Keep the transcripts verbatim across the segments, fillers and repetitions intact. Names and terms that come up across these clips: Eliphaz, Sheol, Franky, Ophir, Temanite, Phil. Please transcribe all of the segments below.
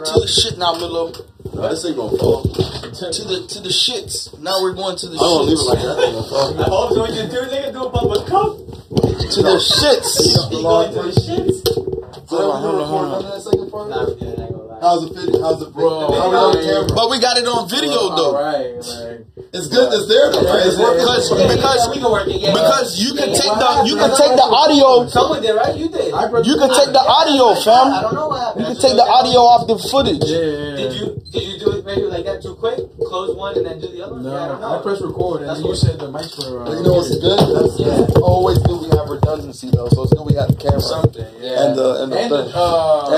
back to the shit now, middle of right. This ain't gonna fall. To the to the shits. Now we're going to the shits. I don't leave it like that. I all going to do, nigga, do a bubble cup. To the shits. You going to the shits? Hold on, hold on, hold on. Second part. Nah, yeah, I ain't gonna lie. How's it fit? How's it, bro? But we got it on video though. Right, right. It's good. It's there, though, right? It's because because because you can take the you can take the audio. Someone did, right? You did. You can take the audio, fam. I don't know what happened. You can take the audio off the footage. Yeah. Did you did you do it maybe like that too quick? Close one and then do the other one. No, I don't know. I press record and you said the mics were. You know what's good? That's always good. We have redundancy though, so it's good we got the camera. Something. Yeah. And the and the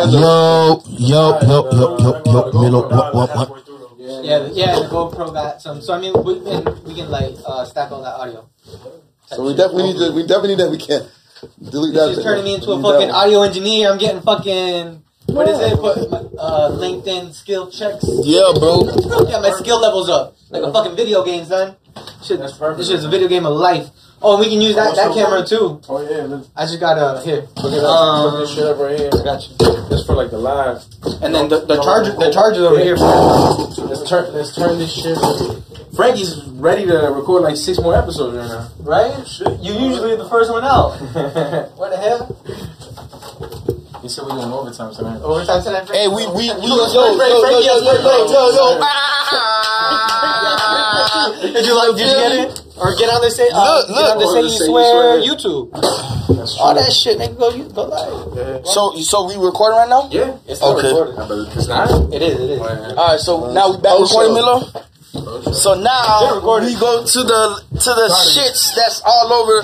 and the yo yo yo yo yo yo yo. Yeah, the, yeah, the GoPro got some. So I mean, we can we can like uh, stack all that audio. So we definitely need to. We definitely need that. We can't delete that. You're turning me into a fucking audio engineer. I'm getting fucking. What is it? Uh, LinkedIn skill checks. Yeah, bro. Yeah, my skill level's up. Like a fucking video game, son. Shit, that's perfect. This shit's a video game of life. Oh, we can use that that camera too. Oh yeah. I just got uh here. Look at um, this shit up right here. I got you. That's for like the live. And then the the charger the charger's over here. Let's turn let's turn this shit. Franky's ready to record like six more episodes right now. Right? Shit. You usually the first one out. What the hell? You said we're doing overtime tonight. Overtime tonight, Franky? Hey, we, we, we, yo, yo, yo, yo, yo, yo, ah! Did you like, did you get it? Or get on the same, uh, look, look, on the same swear YouTube. All that shit, nigga, go, you, go live. Yeah. So, so we recording right now? Yeah. It's not okay. Recording. It's not? It is, it is. Alright, so uh, now we back recording, Milo? So now, we go to the, to the shits that's all over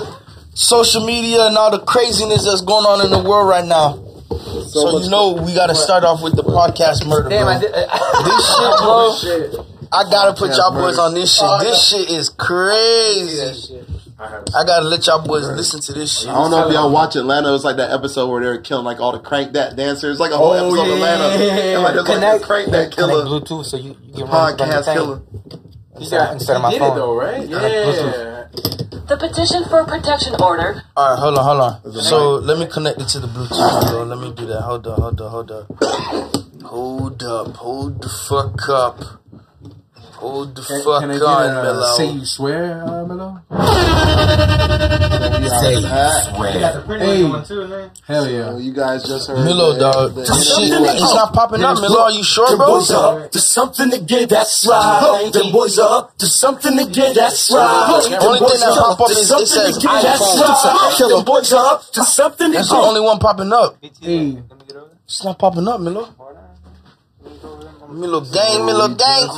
social media and all the craziness that's going on in the world right now. So, so you know we gotta start off with the podcast murder, damn, bro. I did, I, this shit, bro. Shit. I gotta put y'all boys on this shit. Oh, this shit is crazy. I gotta let y'all boys listen to this shit. I don't know if y'all watch Atlanta. It's like that episode where they were killing like all the crank that dancers. Like a whole oh, episode yeah, of Atlanta. Yeah, yeah, yeah. And like, connect, like this crank that killer. Bluetooth, so you, you podcast killer. Instead, instead of my did phone, it though, right? Yeah. The petition for a protection order. All right, hold on, hold on. So let me connect it to the Bluetooth, bro. Let me do that. Hold up, hold up, hold up. Hold up, hold the fuck up. Hold the can, fuck can up, uh, Melo. Say you swear, uh, Melo? Say you swear. You got the hey. One too, man. Hell yeah. So you guys just heard Melo, the, dog. The, the shit, it's not popping up, Melo. Are you sure, bro? Boys are up to something to get, that's right. Them boys are up to something to get, that's right. The only thing that pop up is it says iPhone. That's right. Them boys are up to something to get. That's the only one popping up. Hey. It's not popping up, Melo. Milo gang, Milo gang.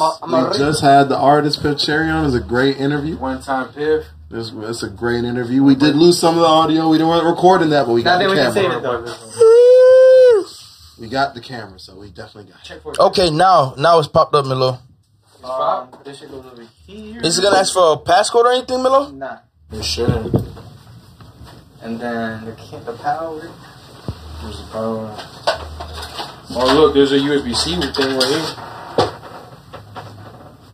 We just had the artist Piff Cherry on. It was a great interview. One time, Piff. It's, it's a great interview. We did lose some of the audio. We didn't recording that, but we got now the camera. Save it though. We got the camera, so we definitely got it. Okay, now, now it's popped up, Milo. Uh, this goes over here. Is it gonna ask for a passcode or anything, Milo? Nah. It should. And then the the power. There's the power. Oh look, there's a U S B C thing right here.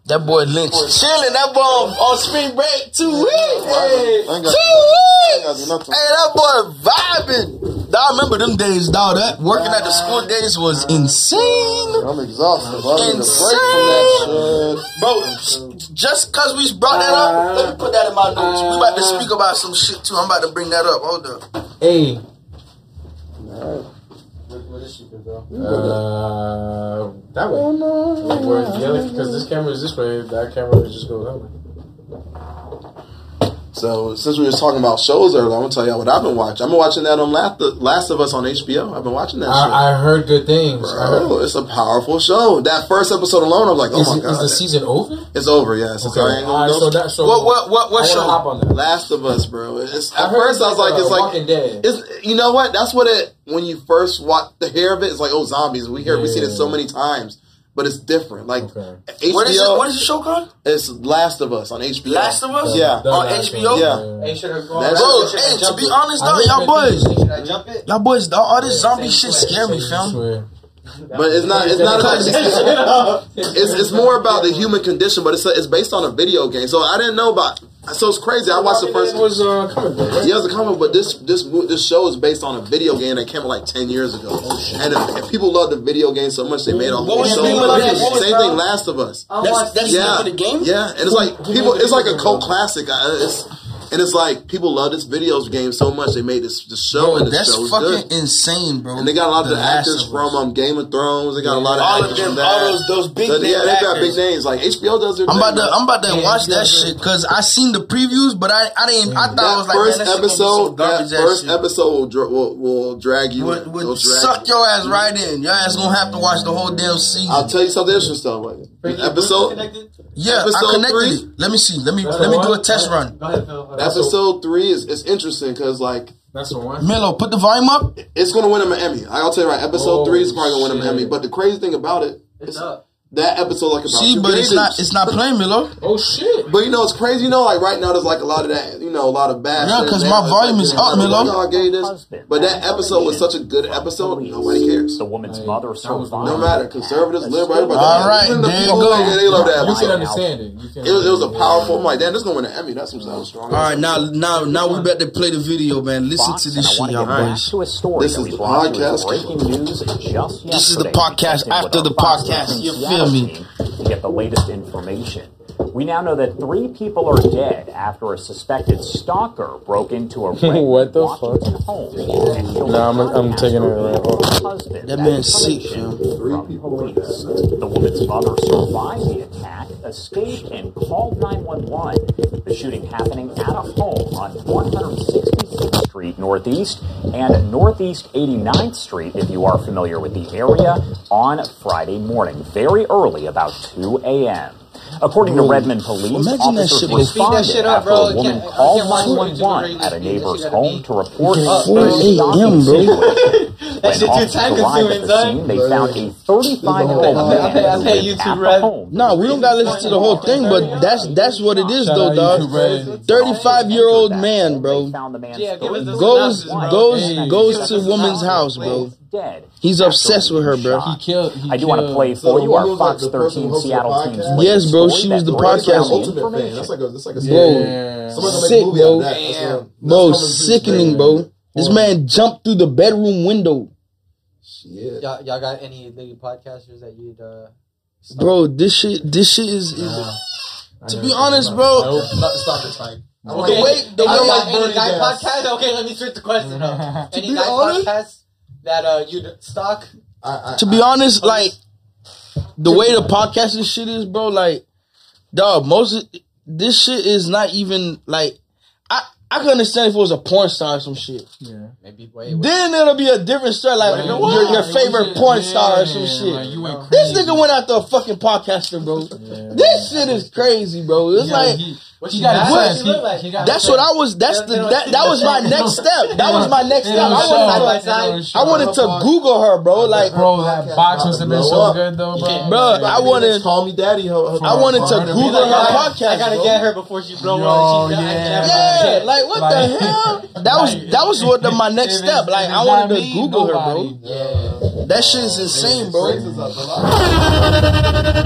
That boy Lynch chilling. That boy on, on spring break two weeks. Hey, two weeks. Hey, that boy vibing. I remember them days, dog. That working at the school days was insane. I'm exhausted. I need a break from that shit, bro. Just cause we brought that up, let me put that in my notes. We about to speak about some shit too. I'm about to bring that up. Hold up. Hey. All right. What is she, bro? Uh, that way. Oh, no. Where the other, because this camera is this way, that camera would just go that way. So since we were talking about shows earlier, I'm gonna tell y'all what I've been watching. I've been watching that on Last, Last of Us on H B O. I've been watching that. I, show. I heard good things. Bro, it's a powerful show. That first episode alone, I'm like, oh is my it, god, is the season over? It's over, yes. Yeah, okay. I ain't gonna right, go. So that show. What what what what show? Hop on that. Last of Us, bro. It's, at first, I was like, it's like, dead. It's, you know what? That's what it. When you first watch the hair of it, it's like, oh, zombies. We hear, yeah. we see this so many times, but it's different. Like, okay. H B O. What is it? What is the show called? It's Last of Us on H B O. Last of Us? Yeah. yeah. On H B O? Yeah. yeah. Hey, bro, hey, to be honest, though, y'all boys. Y'all boys, all this zombie shit scare me, fam. But it's not. It's not about. It's, it's it's more about the human condition. But it's a, it's based on a video game. So I didn't know about. So it's crazy. I watched the first. It was a comic book. Right? Yeah, it was a comic book. But this this this show is based on a video game that came out like ten years ago. Oh, shit. And, if, and people loved the video game so much they made a whole show. Like, same thing, Last of Us. That's, that's yeah, the game. Yeah, and it's like people. It's like a cult classic. I, it's. And it's like, people love this video game so much, they made this, this show, bro, and this show is good. That's fucking insane, bro. And they got a lot of the, the actors from um, Game of Thrones. They got a lot of all actors of them, from that. All those, those big names. So, yeah, they got big names. Like, H B O does their I'm about thing. To, I'm about to yeah, watch H B O that shit, because I seen the previews, but I, I didn't, I thought that I was like, first man, that episode, so that first shit. episode will, dra will, will drag you will, will drag suck you. your ass right in. Your ass gonna have to watch the whole damn season. I'll tell you something interesting, though. Like, episode? Yeah, episode I connected three. It. Let me see. Let me, let me do a test run. Go ahead, Phil. Episode three is it's interesting because like that's the one. Milo, put the volume up. It's gonna win him an Emmy. I'll tell you right. Episode oh, three is probably gonna shit. win him an Emmy. But the crazy thing about it, it's, it's up. That episode like about. See, but it's not it's not playing, Milo. Oh shit! But you know it's crazy. You know, like right now there's like a lot of that. You know, a lot of bad. Yeah, because my volume is up, Milo. Like, oh, but that episode was such a good episode. Nobody cares. The woman's mother or something. No matter, conservatives, liberals, everybody. All right, there you go. They love that. You can understand it. It was it was a powerful. I'm like, damn, this gonna win an Emmy. That's something strong. All right, now now now we better play the video, man. Listen to this shit, y'all boys. This is the podcast. This is the podcast after the podcast. You feel? To get the latest information. We now know that three people are dead after a suspected stalker broke into a what the fuck? No, nah, I'm, I'm taking it right off. That man's sick, man. The woman's mother survived the attack, escaped, and called nine one one. The shooting happening at a home on one sixty-sixth Street Northeast and Northeast eighty-ninth Street, if you are familiar with the area, on Friday morning, very early, about two A M According to Redmond police, officers responded after a woman called nine one one at a neighbor's home to report a stalking situation. When officers arrived at the scene, they found a thirty-five-year-old man at the home. Nah, we don't gotta listen to the whole thing, but that's that's what it is, though, dog. thirty-five-year-old man, bro, goes goes goes to woman's house, bro. Dead. He's obsessed with her, bro. He killed, he I do killed. want to play for so you our Fox like thirteen Seattle team's Yes, bro, she was the podcast ultimate fan. That's like a, that's like a yeah. Bro, sick, bro. That. Bro, sickening, bro. This man jumped through the bedroom window. Shit. Y'all got any big podcasters that you'd uh stop? Bro, this shit, this shit is, is uh, to be honest, bro. Stop this fight. Okay, wait. The any guy podcast? Okay, let me switch the question up. Any guy podcast? That uh, you stock. I, I, to be I, honest, I, like the way the podcasting shit is, bro. Like, dog, most of, this shit is not even like. I I could understand if it was a porn star or some shit. Yeah, maybe. Wait, wait. Then it'll be a different story, like wait, your, wait, your favorite wait, porn yeah, star or some yeah, shit. Like, you went crazy. This nigga went after a fucking podcaster, bro. Yeah, this shit is crazy, bro. It's yeah, like. He, What you got? What? What? Like? You got that's what I was. That's the. That, that was my next step. That was my next step. I wanted, I, I wanted to Google her, bro. Like, bro, that box must have been so good, though, bro. Bro, I wanted. Call me daddy. I wanted to Google her podcast. I gotta get her before she blow up. Yeah, like what the hell? That was that was what the, my next step. Like, I wanted to Google her, bro. That shit is insane, bro.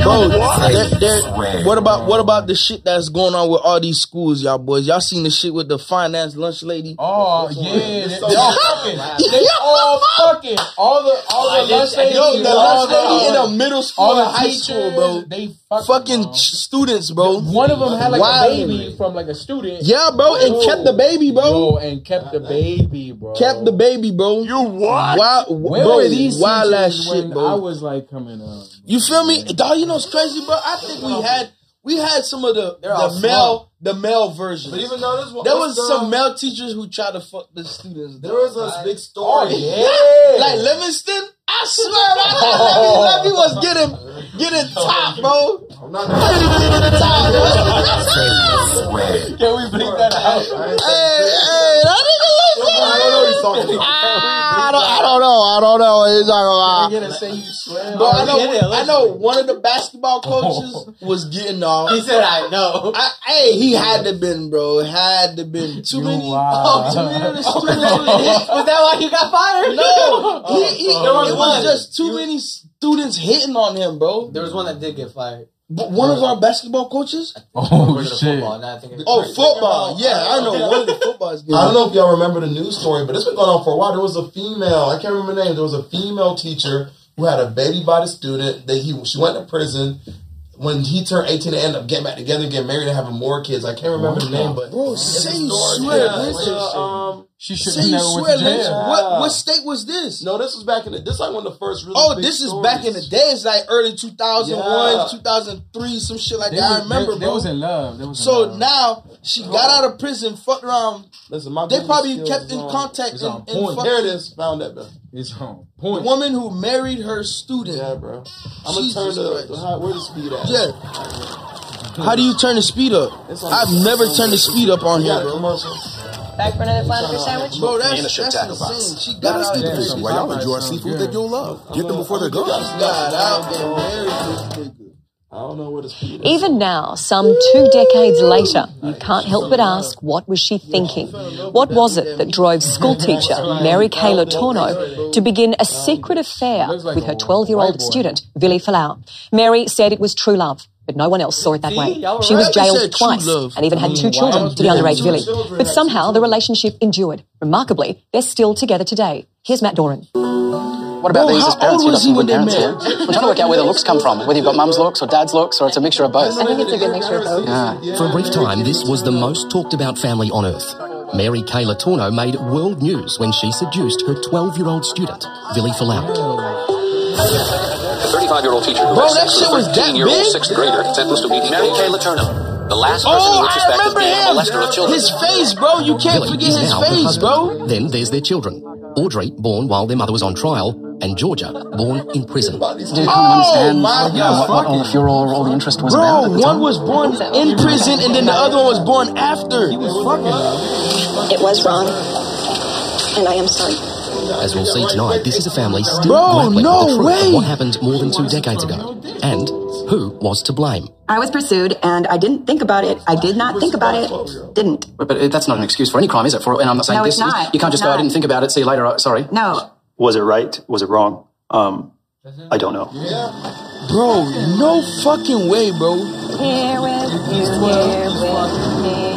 Bro, they're, they're, what about what about the shit that's going on with all these schools, y'all boys? Y'all seen the shit with the finance lunch lady? Oh yeah, they all fucking. They all fucking. All the all the like lunch ladies. Yo, the lunch lady in the middle school, all the high teachers, school, bro. They fucking, fucking bro. students, bro. One of them had like Wild. a baby from like a student. Yeah, bro, and bro. kept the baby, bro. Yo, and kept the baby, bro. Kept the baby, bro. You what? Wild, Where bro, were these wild ass shit, bro. I was like coming up. You feel me, dog? You know what's crazy, bro? I think we had. We had some of the the male the male versions. But even though this was, there was some male teachers who tried to fuck the students. There was a big story. Oh, yeah. Like Livingston, I swear, I Livingston was getting getting top, bro. I'm not. Can we bleep that out? Hey, hey, that nigga looks good. I don't know he's talking about. I don't, I don't know. I don't know what he's talking about. No, I know. I know one of the basketball coaches was getting off. He said, "I know." Hey, he had to been, bro. Had to been too many. Oh, too many on the street. Was that why he got fired? No, he, he, there was, it was just too many students hitting on him, bro. There was one that did get fired. But one of our basketball coaches? Oh, shit. Football. Now I think oh, football. Yeah, I know. One of the footballs. I don't know if y'all remember the news story, but it's been going on for a while. There was a female, I can't remember the name, there was a female teacher who had a baby by the student. That he She went to prison. When he turned eighteen, they ended up getting back together, getting married, and having more kids. I can't remember the name, but... Bro, say you swear, listen. She should have never went to jail. What, what state was this? No, this was back in the... This is like one of the first really Oh, this is stories. Back in the day. It's like early two thousand one, yeah. two thousand three, some shit like they that. Was, I remember, they, bro. They was in love. They was in so love. Now, she bro. got out of prison, fucked around. Listen, my They probably kept in on, contact. It's on point. There it is. Found that, bro. It's on point. The woman who married her student. Yeah, bro. I'm going to turn the... Where's the speed at? Yeah. How do you turn the speed up? I've never turned the speed up on here, bro. Back for another flounder sandwich? Bro, that's, that's tackle box. She got out there. While y'all enjoy seafood that you'll love. Get them before they're gone. Got out there. I don't know what it's called. Even now, some two decades later, you can't help but ask, what was she thinking? What was it that drove schoolteacher Mary Kayla Torno to begin a secret affair with her twelve-year-old student, Vili Falau? Mary said it was true love. But no one else saw it that way. She was jailed twice and even had two children to the underage Vili. But somehow the relationship endured. Remarkably, they're still together today. Here's Matt Doran. What about well, these as parents? You've got some good parents here. We're trying to work out where the looks come from, whether you've got mum's looks or dad's looks or it's a mixture of both. I think it's a good mixture of both. Yeah. For a brief time, this was the most talked about family on earth. Mary Kayla Torno made world news when she seduced her twelve-year-old student, Vili Falau. thirty-five-year-old teacher who was a thirteen-year-old sixth grader sentenced to be Mary Kayla Turner, the last person oh, he suspected of being a molester of children. His face, bro. You can't Vili forget his face, bro. Then there's their children. Audrey, born while their mother was on trial, and Georgia, born in prison. Do you understand oh, my God. what all the furor, all the interest was bro, about? Bro, one was born in prison, and then the other one was born after. He was fucking. It was wrong, and I am sorry. As we'll see tonight, this is a family still grappling no with the truth way. of what happened more than two decades ago, and who was to blame. I was pursued, and I didn't think about it. I did not think about it. Didn't. But, but that's not an excuse for any crime, is it? For and I'm not saying no, this. It's not. You can't just it's go. Not. I didn't think about it. See you later. Sorry. No. Was it right? Was it wrong? Um, I don't know. Yeah. Bro, no fucking way, bro. Here with you, here with me.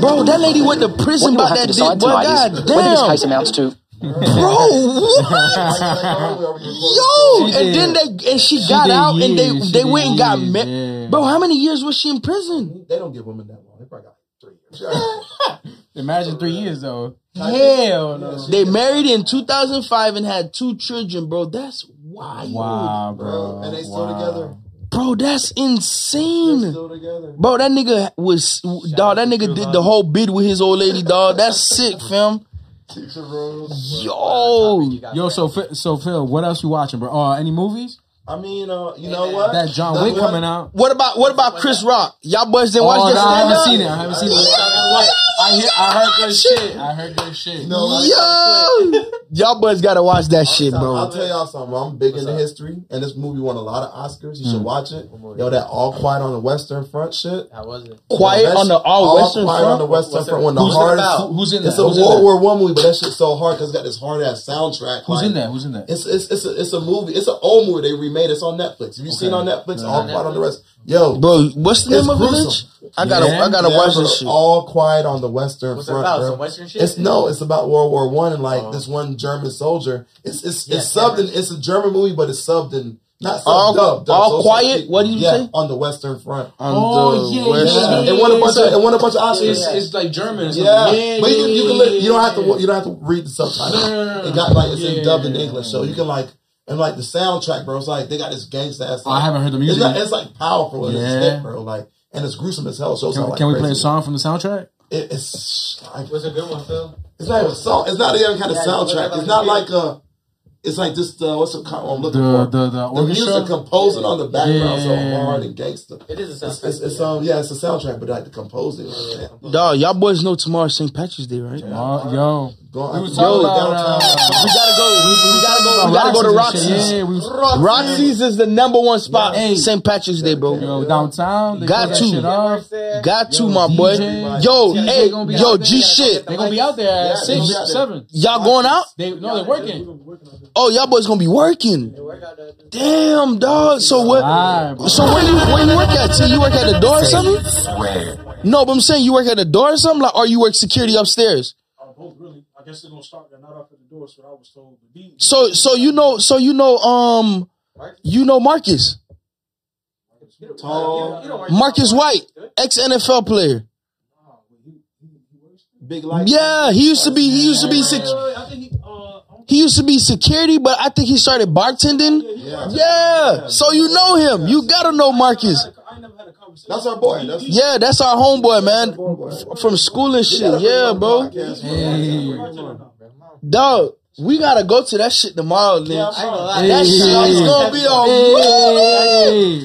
Bro, that lady went to prison by that dick. Well, God damn. Whether this case amounts to... Bro, what? Yo! And then they... And she got out and they, they went and got married. Bro, how many years was she in prison? They don't give women that long. They probably got three years. Imagine three years, though. Hell no. They married in two thousand five and had two children, bro. That's wild. Wow, bro. And they still together. Bro, that's insane. Bro, that nigga was... Dog, that nigga did the whole bid with his old lady, dog. That's sick, fam. Yo. Yo, so, so Phil, what else you watching, bro? Uh, any movies? I mean, uh, you know what? That John Wick coming out. What about what about Chris Rock? Y'all boys didn't watch this? Oh, no, I haven't seen it. I haven't seen it. I heard good shit. I heard good shit. Yo. Y'all boys gotta watch that shit, bro. I'll tell y'all something. I'm big into history, and this movie won a lot of Oscars. You should watch it. Yo, that All Quiet on the Western Front shit. That wasn't Quiet on the All Western Front. All Quiet on the Western Front. One of the hardest. Who's in that? It's a World War One movie, but that shit's so hard because it's got this hard ass soundtrack. Who's in that? Who's in that? It's it's it's a it's a movie. It's an old movie they remade. It's on Netflix. Have you seen on Netflix? All Quiet on the West. Yo, bro, what's the name of it? I gotta, yeah, I gotta yeah, watch this shit. All Quiet on the Western What's Front. What's it about? Some Western shit? It's no, it's about World War One and like oh. this one German soldier. It's it's yeah, it's subbed in. It's a German movie, but it's subbed in. Not subbed, all, dubbed, dubbed, all so quiet. What do you yeah, say? On the Western Front. On oh the yeah, Western. yeah, it won a bunch of it won a bunch of Oscars. It's, it's like German. Or something. Yeah. yeah, but you, you can li you don't have to you don't have to read the subtitles. Yeah. It got like it's yeah. in dubbed in English, so you can like. And like the soundtrack, bro, it's like they got this gangsta ass. Oh, I haven't heard the music. It's, not, it's like powerful and yeah. it's thick, bro. Like, and it's gruesome as hell. So it's can not like can we crazy. play a song from the soundtrack? It, it's. Like, was a good one, Phil? It's not even a song. It's not even kind yeah, of soundtrack. It's not like a. It's like just uh, what's it called? The, the, the, the, the music composing on the background, yeah. So hard and gangster. It is a soundtrack. It's, it's, it's, um, yeah, it's a soundtrack, but like the composing. Yeah. Dog, y'all boys know tomorrow's Saint Patrick's Day, right? Tomorrow, yo, go, we, was yo about, downtown. Uh, we gotta go. We, we gotta go. We gotta go to Roxy's. Yeah, Roxy's. Roxy's is the number one spot. Yeah. Saint Patrick's Day, bro. Yo, downtown. Got to, got to, my boy. Yo, hey, yo, G shit. They gonna be out there at six, seven. Y'all going out? No, they're working. Oh, y'all boys gonna be working. Damn, dog. So what? So where you where you work at? So you work at the door or something? No, but I'm saying you work at the door or something, like, or you work security upstairs. Uh, both really. I guess they're gonna start. They're not up at the door, so I was told. So so you know so you know um you know Marcus. Tall. Marcus White, ex N F L player. Big light. Yeah, he used to be. He used to be sick. He used to be security, but I think he started bartending. Yeah. yeah. yeah. So you know him. Yeah. You gotta know Marcus. I, I, I never had a conversation. That's our boy. That's yeah, that's our homeboy, man. Boy. From school and shit. Yeah, bro. Hey. Dog, we gotta go to that shit tomorrow, man. Yeah, hey. That shit is gonna be on. Hey.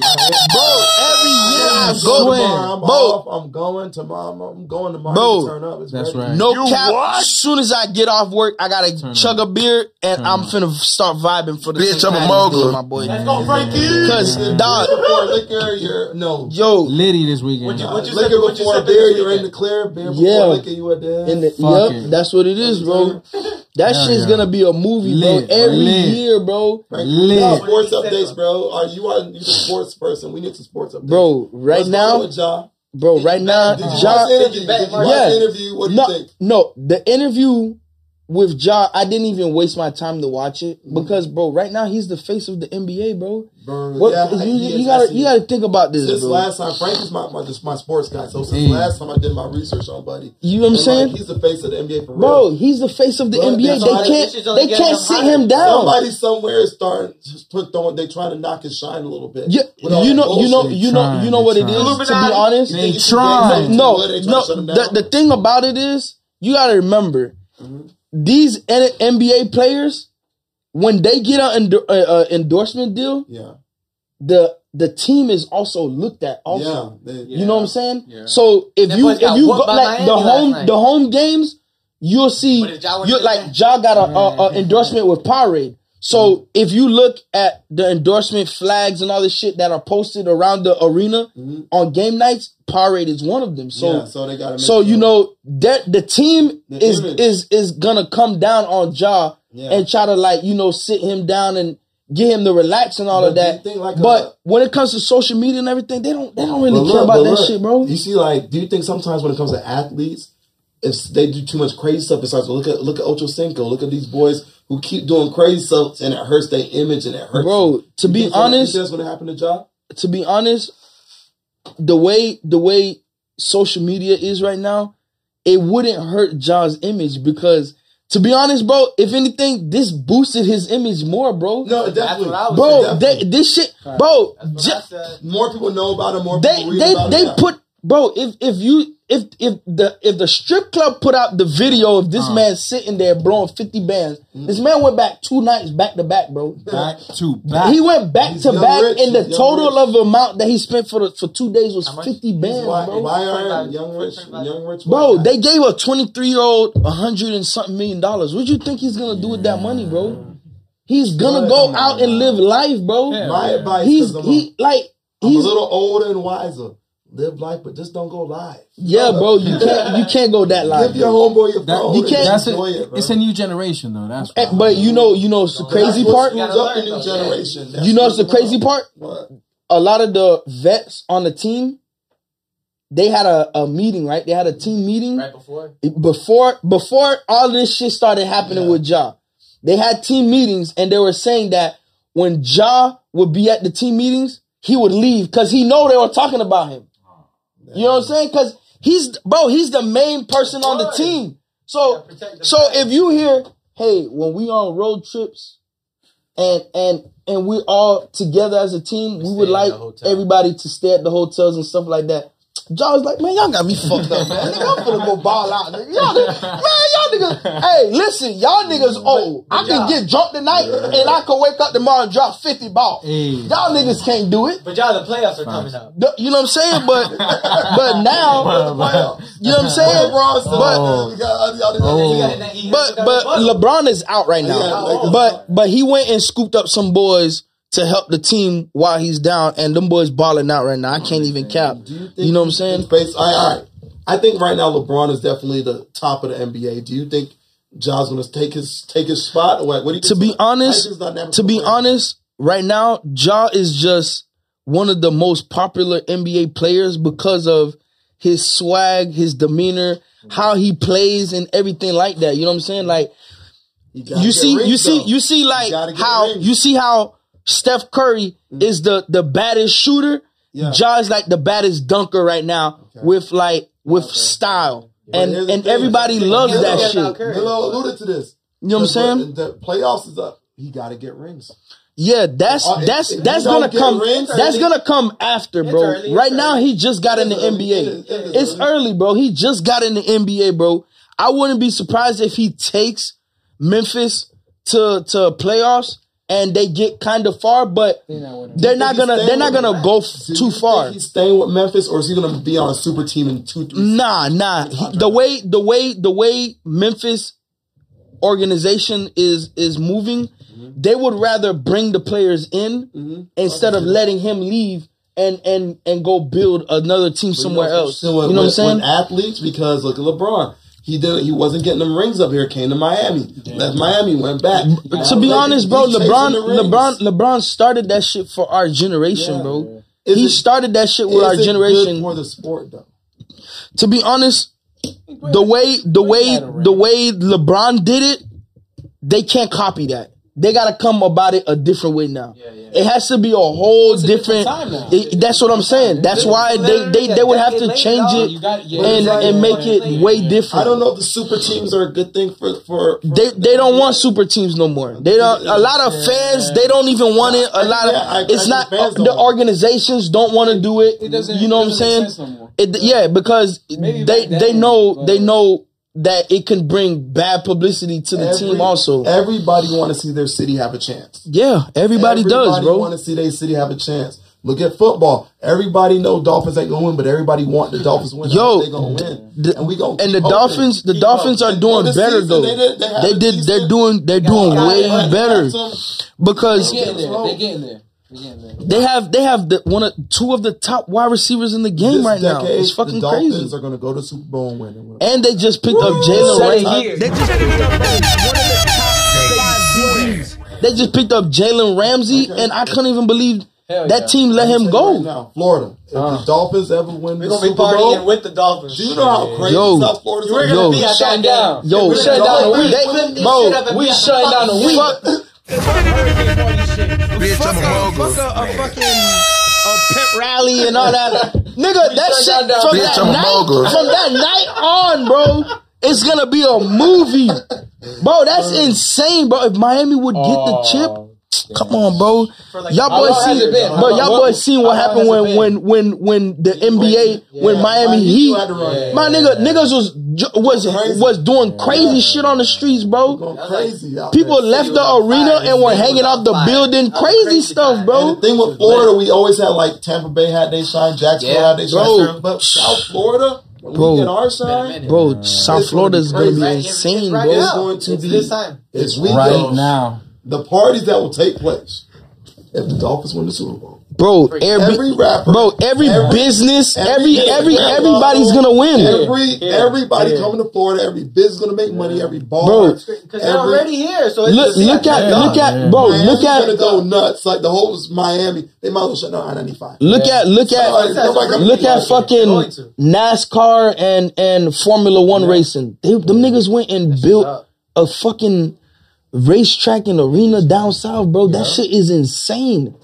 Bro, I'm going. I'm, off. I'm going tomorrow. I'm going tomorrow. Bro, to turn up. It's that's ready. Right. No you cap. What? As soon as I get off work, I gotta turn chug up. a beer and turn I'm up. finna start vibing for the bitch. I'm a mogul, my boy. Let's go, Franky. Cause dog, liquor, no, yo, litty this weekend. You, you liquor said, before you said beer, you're in the clear. Beer before yeah. liquor, you are there. In the, yep, it. that's what it is, bro. That yeah, shit's yeah. gonna be a movie, Lit. bro. Every Lit. year, bro. Lit. Sports updates, bro. Are you are you a sports person? We need some sports updates, bro. Right What's now, with ja? bro. Right now, did you ja, watch the interview? Did you watch yeah. the interview? What do no, you think? No, the interview with Ja, I didn't even waste my time to watch it because, bro, right now he's the face of the N B A, bro. bro what, yeah, you, you, you gotta, you gotta think about this. Since bro. last time, Frank is my, my just my sports guy. So since mm. last time I did my research on Buddy, you know what I'm saying? Like, he's the face of the N B A for real, bro. He's the face of the bro, N B A. Somebody, they can't, they can't sit high. him down. Somebody somewhere is starting just put throwing. They trying to knock his shine a little bit. Yeah, you know, you know, you know, you know what it is. To be honest, they trying. No, no. The thing about it is, you gotta remember. These N B A players, when they get an endo uh, uh, endorsement deal, yeah. the the team is also looked at. Also, yeah, they, you yeah. know what I'm saying. Yeah. So if that you if you go, like the home night. the home games, you'll see ja you like Ja got an uh, uh, endorsement with Powerade. So mm-hmm. if you look at the endorsement flags and all this shit that are posted around the arena mm-hmm. on game nights, Powerade is one of them. So, yeah, so, they gotta so you know that the team the is image. is is gonna come down on Ja yeah. and try to like you know sit him down and get him to relax and all but of that. Like but a, when it comes to social media and everything, they don't they don't really look, care about that look, shit, bro. You see, like, do you think sometimes when it comes to athletes, if they do too much crazy stuff, it's like look at look at Ocho Cinco, look at these boys who keep doing crazy stuff, and it hurts their image, and it hurts. Bro, to be honest, that's what happened to Ja. To be honest, the way the way social media is right now, it wouldn't hurt Ja's image because, to be honest, bro, if anything, this boosted his image more, bro. No, definitely, bro. They, this shit, bro. Ja, more people know about him. More they people read they about they him. put, bro. If if you. If if the if the strip club put out the video of this uh, man sitting there blowing fifty bands, mm-hmm. this man went back two nights back to back, bro. Back to back. He went back He's to back, rich, and the total rich. of amount that he spent for the, for two days was fifty bands, why, bro. Why are young rich, young rich? Bro, they gave a twenty-three-year-old a hundred and something million dollars. What do you think he's gonna do with that money, bro? He's gonna go out and live life, bro. Yeah, My yeah. advice is he like I'm he's a little older and wiser. Live life, but just don't go live. Yeah, bro, you can't you can't go that live. Give your homeboy your phone. You can't. That's enjoy it, bro. It's a new generation, though. That's right. But you know, you know, it's the crazy part. You know, it's the crazy part. A lot of the vets on the team, they had a, a meeting, right? They had a team meeting right before before before all this shit started happening yeah. with Ja. They had team meetings, and they were saying that when Ja would be at the team meetings, he would leave because he know they were talking about him. You know what I'm saying? Because he's, bro, he's the main person on the team. So, so if you hear, hey, when we on road trips and, and, and we're all together as a team, we would like everybody to stay at the hotels and stuff like that. Josh like, man, y'all got me fucked up, man. Nigga, I'm finna go ball out. Nigga. Y'all niggas, man, y'all niggas, hey, listen, y'all niggas old. I can get drunk tonight and I can wake up tomorrow and drop fifty balls. Y'all niggas can't do it. But y'all, the playoffs are coming out. You know what I'm saying? But but now, you know what I'm saying? But but LeBron is out right now. But but he went and scooped up some boys to help the team while he's down, and them boys balling out right now. I can't even cap. Do you, you know what I'm saying? Face, all right, all right. I think right now LeBron is definitely the top of the N B A. Do you think John's going to take his take his spot? Or what? What do you to be honest, to be honest, right now Ja is just one of the most popular N B A players because of his swag, his demeanor, how he plays, and everything like that. You know what I'm saying? Like you, you see, rings, you see, though. you see, like you how rings. you see how. Steph Curry mm. is the, the baddest shooter. Yeah. Ja is like the baddest dunker right now okay. with like with okay. style. Yeah. And and everybody loves Milo, that shit. Milo alluded to this. You know what I'm saying? The, the playoffs is up. He gotta get rings. Yeah, that's uh, that's if, if that's gonna come rings, that's early. gonna come after, bro. Early, right early. now he just got it's in the early. N B A. It is, it is it's early. early, bro. He just got in the N B A, bro. I wouldn't be surprised if he takes Memphis to to playoffs. And they get kind of far, but they're not gonna they're not gonna go too far. Is he staying with Memphis, or is he gonna be on a super team in two? Three, nah, nah. The way the way the way Memphis organization is is moving, mm-hmm. they would rather bring the players in mm-hmm. instead okay. of letting him leave and and and go build another team but somewhere you know, else. You know, you know what I'm saying? When athletes, because look at LeBron. He didn't. He wasn't getting them rings up here. Came to Miami, Damn. left Miami, went back. But to be honest, bro, LeBron, LeBron, LeBron started that shit for our generation, yeah, bro. He it, started that shit with our it generation. Good for the sport, though. To be honest, the way, the way, the way LeBron did it, they can't copy that. They gotta come about it a different way now. Yeah, yeah. It has to be a whole it's different. A time now. It, that's what I'm saying. That's why they they, they would have to change it and and make it way different. I don't know if the super teams are a good thing for for. for they they don't want super teams no more. They don't. A lot of fans they don't even want it. A lot of it's not the organizations don't want to do it. You know what I'm saying? It, yeah, because they they know they know. that it can bring bad publicity to the Every, team also. Everybody want to see their city have a chance. Yeah, everybody, everybody does, bro. Everybody want to see their city have a chance. Look at football. Everybody know Dolphins ain't going to win, but everybody want the Dolphins win. Yo, they going to win. The, and we going And the Dolphins, the Dolphins are doing better though. They did, they they did they're doing they're doing way better. Because they're getting there. They're getting there. They have they have the one of two of the top wide receivers in the game this right decade, now. It's fucking the Dolphins crazy. Dolphins are gonna go to Super Bowl and win. And, and they just picked Woo! up Jalen Ramsey. They just picked up, the they just picked up Jalen Ramsey, okay. and I couldn't even believe Hell that yeah. team let I'm him go. Right now, Florida. If uh, the Dolphins ever win the Super Bowl with the Dolphins, do you know how crazy yo, South Florida is? We're gonna yo, be shut down. Yo, we shut down. We bro, we shut down the week. Fuck a fucking a pimp rally and all that. Nigga, that shit from that, night, from that night on, bro, it's gonna be a movie. Bro, that's insane, bro. If Miami would get the chip, come on, bro. Like, y'all boys seen, bro. Y'all boys seen what happened when, when, when, when the N B A, yeah, when Miami Heat, yeah, my nigga, yeah. niggas was was was doing crazy yeah. shit on the streets, bro. Crazy. People left the arena and were hanging off the building, crazy stuff, bro. And the thing with Florida, we always had like Tampa Bay had they shine, Jacksonville had they shine, but South Florida. Bro, our side, bro, South Florida's gonna be insane, bro. It's going to be this time. It's right now. The parties that will take place if the Dolphins win the Super Bowl, bro. Every, every rapper, bro. Every, every business, every every, every everybody's gonna win. Every yeah. everybody yeah. coming to Florida, every business gonna make money. Every bar, because they're already here. So it's look, look at, done. look at, bro. Miami's look at, gonna go nuts. Like the whole Miami, they might as well shut down I ninety-five. Look yeah. at, look at, so, so like, look at fucking NASCAR and and Formula One yeah. racing. They, them niggas went and That's built a fucking. racetrack and arena down south, bro. That yeah. shit is insane,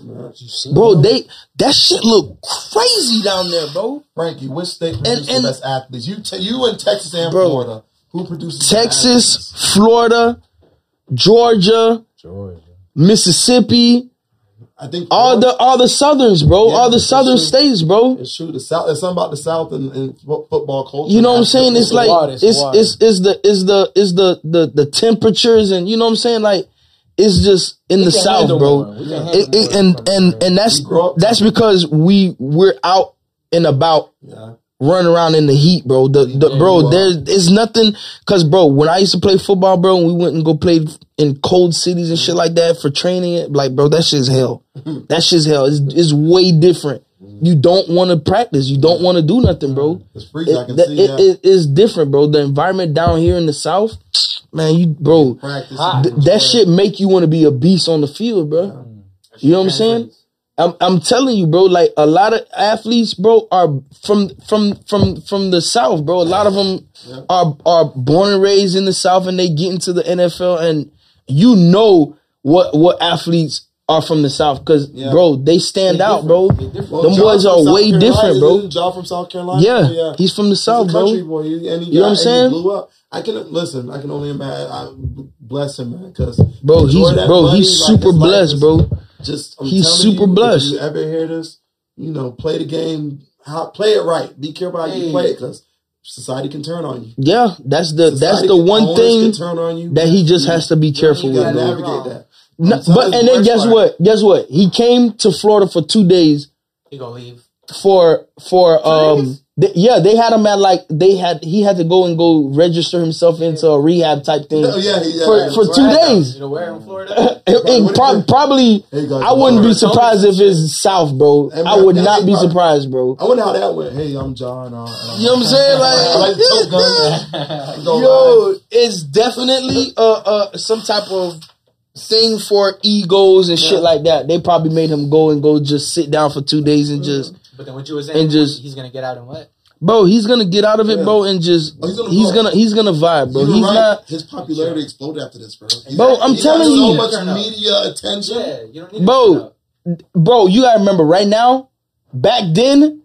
bro. They that shit look crazy down there, bro. Franky, which state produces and, and, the best athletes? You, t you in Texas and bro, Florida. Who produces Texas, Florida, Georgia, Georgia, Mississippi, I think all the all the Southerns, bro, yeah, all the Southern true. states, bro. It's true. The South. It's something about the South and, and football culture. You know what I'm saying? It's, it's like water, it's water. it's it's the is the is the, the the temperatures and you know what I'm saying? Like it's just in we the South, bro. It, it, and and and that's that's because we we're out and about. Yeah. Run around in the heat, bro. The, the bro, there's it's nothing. Cause bro, when I used to play football, bro, and we went and go play in cold cities and shit like that for training, it like, bro, that shit's hell. That shit's hell. It's, it's way different. You don't want to practice. You don't want to do nothing, bro. It's free. It, I can see that. It, it, it's different, bro. The environment down here in the South, man, you bro, practice th- that shit make you want to be a beast on the field, bro. You know what I'm saying? I'm, I'm telling you, bro, like a lot of athletes, bro, are from from from from the South, bro. A lot of them yeah. are are born and raised in the South and they get into the N F L and you know what what athletes are from the South because, yeah. bro, they stand they out, bro. Them well, boys are way Carolina, different, bro. John from South Carolina? Yeah, yeah. He's from the South, bro. He's a country boy. He, and he got, you know what I'm saying? He blew up. I can listen. I can only imagine. I bless him, man. Cause bro, he's bro, money, he's like, super blessed, is, bro. Just I'm he's super you, blessed. If you ever hear this? You know, play the game. How, play it right. Be careful how you play it, because society can turn on you. Yeah, that's the society that's the one thing turn on you, that he just you, has to be careful you with. Bro. Navigate that. No, but and then guess part. what? Guess what? He came to Florida for two days. He gonna leave for for um. Th- yeah, they had him at like they had he had to go and go register himself into a rehab type thing oh, yeah, yeah, for, yeah. for two days. You know where in Florida? it, it, pro- probably I wouldn't be surprised if it's South, bro. And I would and not be probably, surprised, bro. I wonder how that went. Hey, I'm John. Uh, uh, you know what I'm saying? Like, like yo, it's definitely uh uh some type of thing for egos and yeah. shit like that. They probably made him go and go just sit down for two days and just. But then what you was saying, and just, he's gonna get out and what? Bro, he's gonna get out of it, yeah. bro, and just oh, he's, gonna he's gonna he's gonna vibe, bro. He's, he's right. not his popularity sure. exploded after this, bro. He's bro, got, I'm telling you, so much media attention. Yeah, you don't need bro, to bro, you gotta remember right now. Back then,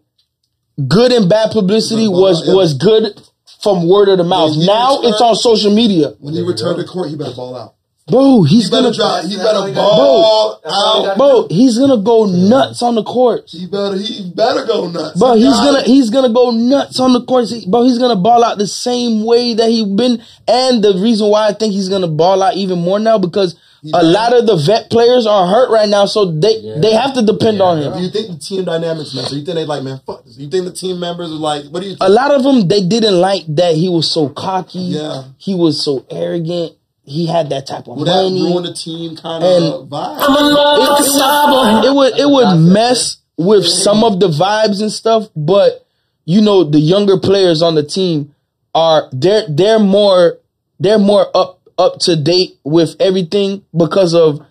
good and bad publicity was out. was good from word of the mouth. Now return, it's on social media. When he returned to court, he better ball out. Bro, he's he gonna try. He better ball bro, out. Bro, he's gonna go nuts on the court. He better. He better go nuts. Bro, he's gonna. He's gonna go nuts on the court. He, bro, he's gonna ball out the same way that he's been. And the reason why I think he's gonna ball out even more now because he a better. lot of the vet players are hurt right now, so they yeah. they have to depend yeah. on him. You think the team dynamics, man? So you think they like, man, fuck this. You think the team members are like, what do you? Think? A lot of them they didn't like that he was so cocky. Yeah, he was so arrogant. He had that type of would money. Would that ruin the team kind of vibe? I'm in love with Saba. It would, it would mess with some of the vibes and stuff, but, you know, the younger players on the team are, they're, they're more, they're more up, up to date with everything because of,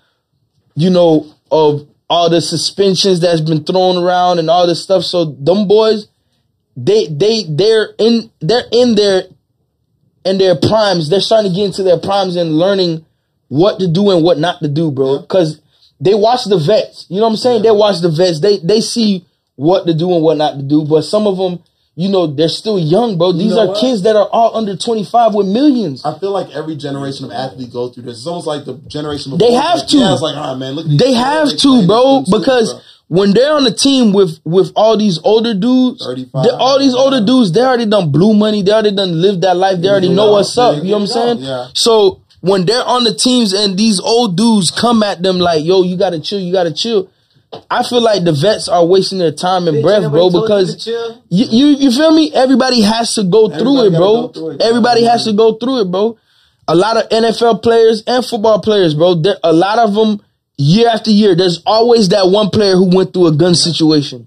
you know, of all the suspensions that's been thrown around and all this stuff. So, them boys, they, they, they're in, they're in their, and their primes, they're starting to get into their primes and learning what to do and what not to do, bro. Because they watch the vets. You know what I'm saying? Yeah. They watch the vets. They they see what to do and what not to do. But some of them, you know, they're still young, bro. These you know are what? kids that are all under twenty-five with millions. I feel like every generation of athlete goes through this. It's almost like the generation before. They have like, to. Yeah, it's like, all right, man, look at these. They have they to, bro, because... Too, bro. When they're on the team with, with all these older dudes, all these older dudes, they already done blew money. They already done lived that life. They already know what's up. You know what I'm saying? Yeah. So when they're on the teams and these old dudes come at them like, yo, you got to chill. You got to chill. I feel like the vets are wasting their time and breath, bro, because you, you, you feel me? Everybody has to go through it, bro. Everybody has to go through it, bro. A lot of N F L players and football players, bro, there, a lot of them. Year after year, there's always that one player who went through a gun situation.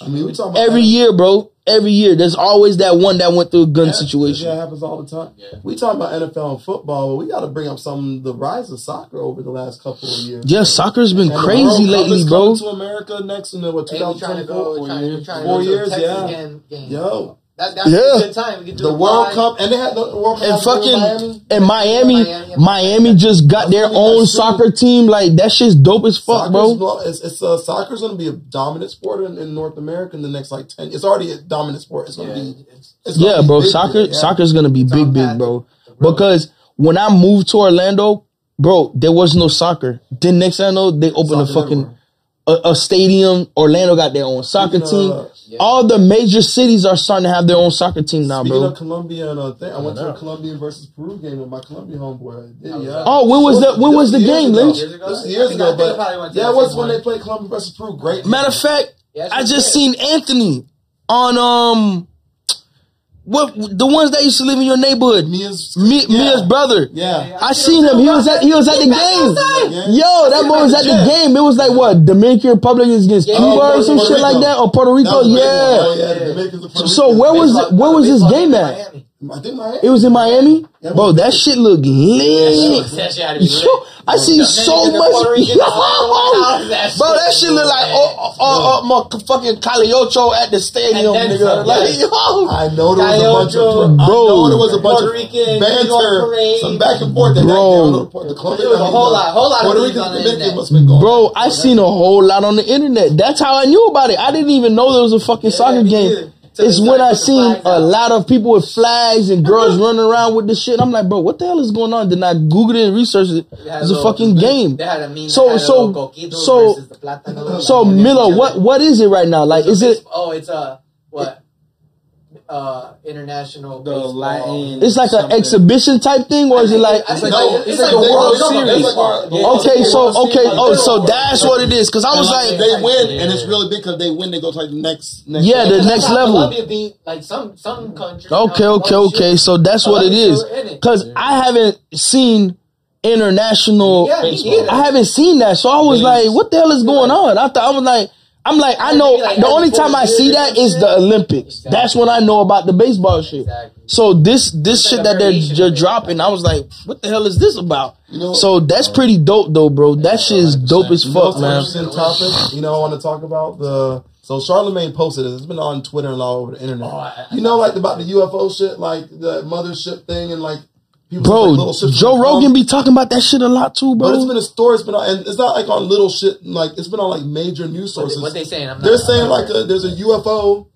I mean, we talking about every that. year, bro. Every year, there's always that one that went through a gun yeah, situation. Yeah, it happens all the time. Yeah. We talking about N F L and football, but we got to bring up some the rise of soccer over the last couple of years. Yeah, soccer's been and crazy lately, bro. To America next in the what, twenty twenty-four, four years, yeah. Game, game. Yo. That, that's yeah. a good time. We the World Cup, and they had the World Cup. And fucking, and Miami, Miami, Miami just got their own soccer team. Like, that shit's dope as fuck, soccer's, bro. It's, it's, uh, soccer's going to be a dominant sport in, in North America in the next, like, ten. It's already a dominant sport. It's going to yeah. be. It's, it's yeah, be bro. Big, soccer, big, yeah. Soccer's going to be it's big, big, bro. Because when I moved to Orlando, bro, there was no soccer. Then next thing I know, they opened soccer a fucking. Everywhere. a, a stadium. Orlando got their own soccer Speaking team. Of, yeah. All the major cities are starting to have their own soccer team now, Speaking bro. Speaking of Colombia and uh, thing, I, I went know. to a Colombian versus Peru game with my Colombian homeboy. Yeah. Oh, when was the when was the game, Lynch? Years ago, years ago, years ago but that was when they played Colombia versus Peru. Great. Matter of fact, yeah, I just seen Anthony on um. What the ones that used to live in your neighborhood? Mia's, Mia, yeah. Mia's brother. Yeah, yeah. I, I seen him. He was at he was at the game. Yo, that boy was at the game. It was like what Dominican Republic against Cuba oh, or some Puerto shit Rico. like that, or Puerto Rico. Yeah. Oh, yeah. yeah. So, so where was it, where was this game at? I think Miami. It was in Miami, yeah, bro. That shit looked lit. Yeah, that shit had to be lit. Yo, I seen so much. Yo, bro, that shit looked like oh, oh, oh, oh, fucking Caliocho at the stadium, nigga. Like, yo, I know there was a bunch of, bro. I know there was a bunch of banter, some back and forth. Bro, the there was a whole lot, whole lot of things on the internet. Bro, I seen a whole lot on the internet. That's how I knew about it. I didn't even know there was a fucking soccer game. So it's when I seen a lot of people with flags and girls running around with this shit. I'm like, bro, what the hell is going on? Then I Googled it and researched it. It's a fucking game. So, so, so, so, Milo, what, what is it right now? Like, is it? Oh, it's a what? Uh, international, the Latin. It's like something. An exhibition type thing, or is it like? It's like, no, it's like, like a World Series. Okay, so okay, oh, so that's what it is. Because I was like, they win, and it's really big because they win. They go to like the next, next yeah, level. the next level. Colombia beat like some some country. Okay, okay, okay. So that's what it is. Because I haven't seen international. Yeah, I haven't seen that, so I was like, what the hell is going on? I thought I was like. I'm like, I know, like the only time I see that is the Olympics. Exactly. That's when I know about the baseball shit. Exactly. So this this shit that they're, they're dropping, I was like, what the hell is this about? You know, so that's pretty dope, though, bro. That shit is dope as fuck, man. Interesting topic, you know, I want to talk about the... So Charlemagne posted this. It's been on Twitter and all over the internet. Oh, I, I, you know, like, about the U F O shit, like the mothership thing and, like, Bro, like Joe Rogan be talking about that shit a lot too, bro. But it's been a story. It's been on, and it's not like on little shit. Like it's been on like major news sources. What, what they saying? I'm not, They're saying I'm like a, there's a U F O,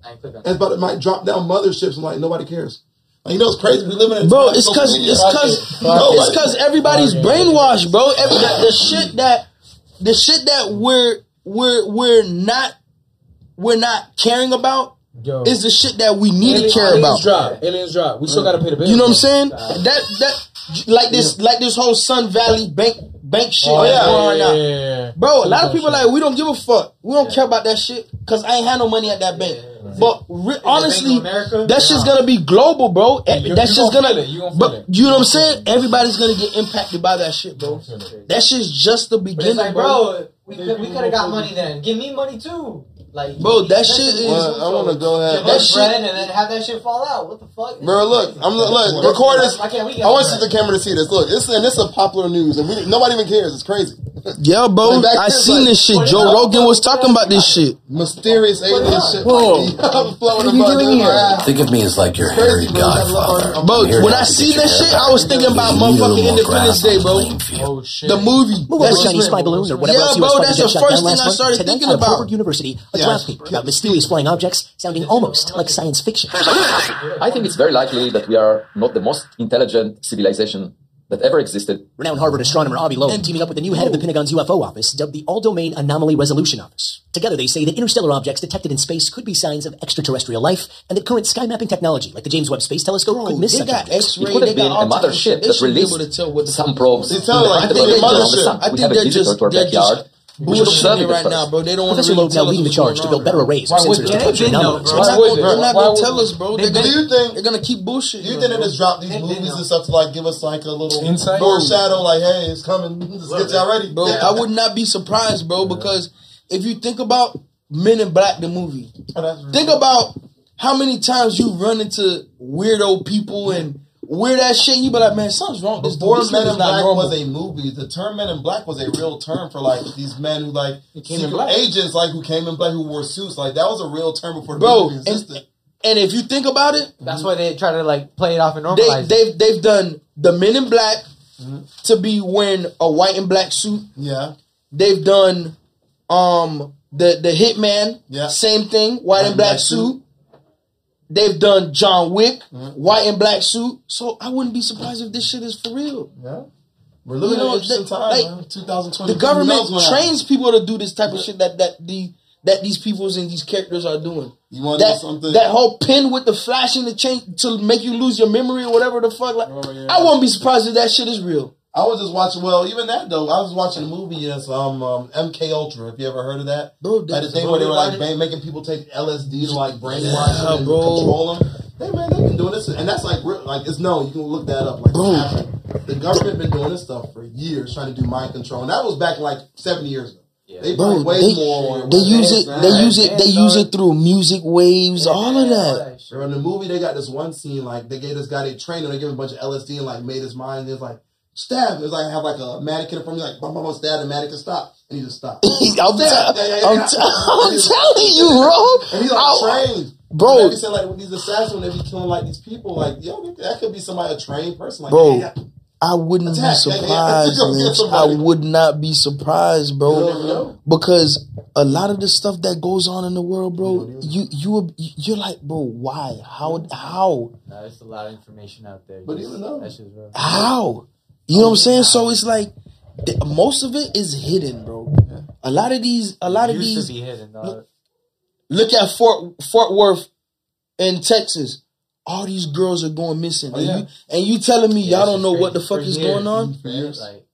and but it might drop down motherships, and like nobody cares. Like, you know it's crazy. We live in a bro. It's because it's because no, it's because everybody's brainwashed, bro. Every, the, the shit that the shit that we're we're we're not we're not caring about. Yo. Is the shit that we need Alien, to care aliens about. Drop. Aliens drop. We still gotta pay the bills. You know what I'm saying? Uh, that that like this yeah. like this whole Sun Valley bank bank shit. Oh, yeah. Yeah, yeah, yeah, yeah. Bro, a lot of people like we don't give a fuck. We don't yeah. care about that shit because I ain't had no money at that bank. Yeah, right. But re- honestly, America, that shit's gonna be global, bro. Every, that shit's gonna. Feel it. You, but, feel it. you know what I'm saying? Everybody's gonna get impacted by that shit, bro. That shit's just the beginning, like, bro. bro. We could, we could have got money then. Give me money too. Like, bro, that, that shit is. Well, I want to go ahead. Give that us bread and then have that shit fall out. What the fuck? Bro, look, I'm look. Record this. I want you to the camera to see this. Look, this and this is popular news, and we, nobody even cares. It's crazy. Yeah, bro, I seen like, this shit. Joe Rogan was talking about this shit. Mysterious alien shit. Think of me as like your hairy godfather. Bro, when I see that shit, I was thinking about motherfucking Independence Day, bro. Oh shit. The movie. That's Chinese spy balloons or whatever else you were supposed to check out last month. Yeah, bro, that's the first thing I started thinking about. Harvard University. Draft paper about mysterious flying objects sounding almost like science fiction. I think it's very likely that we are not the most intelligent civilization that ever existed. Renowned Harvard astronomer Avi Loeb teaming up with the new head of the Pentagon's U F O office, dubbed the All-Domain Anomaly Resolution Office. Together, they say that interstellar objects detected in space could be signs of extraterrestrial life, and that current sky mapping technology, like the James Webb Space Telescope, Bro, could miss such objects. It could have been a mothership that released some probes. They tell like, I think they're just... We have a visitor to our backyard. Bullshitting right now, bro. They don't want to really tell us leading the charge to build better arrays of sensors to capture anomalies. They're not going to tell us, bro. They're going to keep bullshitting. Do you think they just drop these movies and stuff to like give us like a little foreshadow, like, hey, it's coming. Let's get y'all ready, bro. I would not be surprised, bro, because if you think about Men in Black, the movie, think about how many times you run into weirdo people and weird ass shit, you be like, man, something's wrong. This Before Men in Black normal. was a movie, the term Men in Black was a real term for like these men who like came in black. agents like who came in black who wore suits. Like that was a real term before the Bro, movie existed. And, and if you think about it, that's mm-hmm. why they try to like play it off and normalize. They, they've they've done the Men in Black mm-hmm. to be wearing a white and black suit. Yeah, they've done um the the Hitman. Yeah, same thing, white and, and black, black suit. suit. They've done John Wick, mm-hmm. white and black suit. So I wouldn't be surprised if this shit is for real. Yeah. We're looking you know, at interesting the, time, like, man. twenty twenty. The government trains people to do this type yeah. of shit that that the that these peoples and these characters are doing. You want that, something? That whole pin with the flashing to change to make you lose your memory or whatever the fuck. Like, oh, yeah. I won't be surprised if that shit is real. I was just watching. Well, even that though, I was watching a movie. Yes, um, um M K Ultra. If you ever heard of that, bro, like the thing bro, where they were like bang, making people take L S D to like brainwash yeah, them and bro. control them. Hey man, they've been doing this, and that's like real, like it's known. You can look that up. Like the government been doing this stuff for years, trying to do mind control, and that was back like seventy years ago. Yeah. They bro, way they, more. They use it. They use it. They use it through music waves, yeah, all of that. Bro, in the movie, they got this one scene like they gave this guy they trained him, they gave him a bunch of L S D and like made his mind. It's like stab. It was like have like a mannequin in front of me, like bum bum stab, and mannequin stop. And he just stopped. I'm, stab, t- yeah, yeah, I'm, t- I'm telling you, bro. And he's like I'll- trained. Bro, said, like with these assassins, they be killing like these people. Like, yo, that could be somebody a trained person. Like, bro, yeah, I wouldn't attack, be surprised, man. I would not be surprised, bro, you know, you know? Because a lot of the stuff that goes on in the world, bro, you you you're like, bro, why? How? How? Nah, there's a lot of information out there. But even though, how? You know what I'm saying? So it's like th- most of it is hidden, bro. Yeah. A lot of these, a lot it of used these. To be hidden, dog. Look at Fort Fort Worth in Texas. All these girls are going missing. Oh, yeah. and, you, and you telling me yeah, y'all don't know crazy. what the fuck For is years. going on? Like,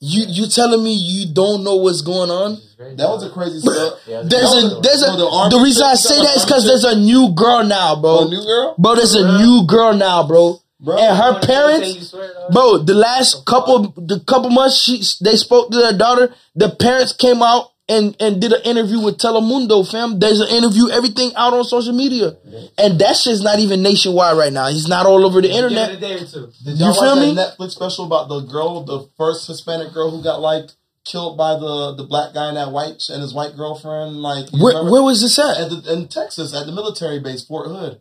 you you telling me you don't know what's going on? That was a crazy stuff. Yeah, there's a there's a oh, the, the reason I say that is because there's a new girl now, bro. Oh, new girl? Bro, there's a new girl now, bro. Bro, and her parents, swear, bro, the last couple the couple months she they spoke to their daughter, the parents came out and and did an interview with Telemundo, fam. There's an interview, everything out on social media. Yeah. And that shit's not even nationwide right now. He's not all over the yeah, internet. Give it a day or two. Did y'all you feel watch me? That Netflix special about the girl, the first Hispanic girl who got like killed by the, the black guy and that white and his white girlfriend? Like where, where was this at? at the, in Texas, at the military base, Fort Hood.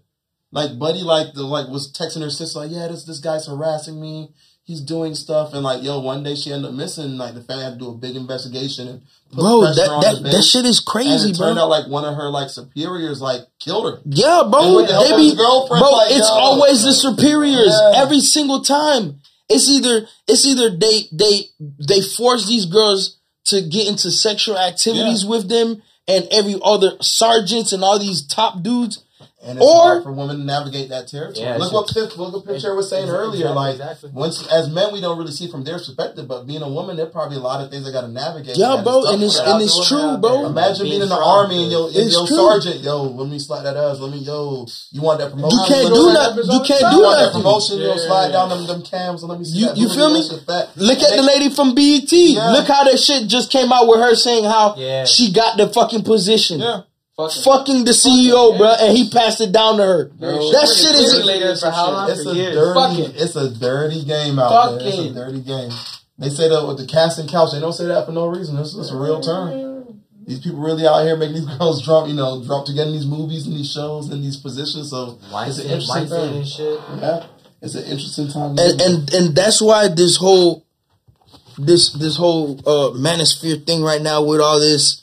Like Buddy, like the like was texting her sister, like, yeah, this this guy's harassing me. He's doing stuff, and like, yo, one day she ended up missing. Like, the family had to do a big investigation. And bro, that that, that shit is crazy, and it bro. Turned out like one of her like superiors like killed her. Yeah, bro. They be, bro, like, it's yo, always the superiors yeah. every single time. It's either it's either they they they force these girls to get into sexual activities yeah. with them, and every other sergeants and all these top dudes. And it's or, hard for women to navigate that territory. Yeah, look, what Piff, look what Piff was saying earlier. Exactly, like, exactly. Once, as men, we don't really see from their perspective, but being a woman, there are probably a lot of things they got to navigate. Yeah, bro, and it's, and it's true, bro. Imagine being in the army and yo, yo sergeant, yo, let me slide that ass. Let me, yo, you want that promotion? You can't do that. You can't do that promotion. You slide down them, them cams and let me see that. You feel me? Look at the lady from B E T. Look how that shit just came out with her saying how she got the fucking position. Yeah. Fucking, fucking the C E O, fucking, bro, and he passed it down to her. Bro, that shit is it's, for how long? It's, for a years. Dirty, fucking. it's a dirty game out fucking. there. It's a dirty game. They say that with the casting couch. They don't say that for no reason. It's, it's a real term. These people really out here making these girls drop, you know, drop together in these movies and these shows and these positions. So Life it's an interesting thing. And shit. Yeah, it's an interesting time. And and, and that's why this whole this this whole uh, manosphere thing right now with all this.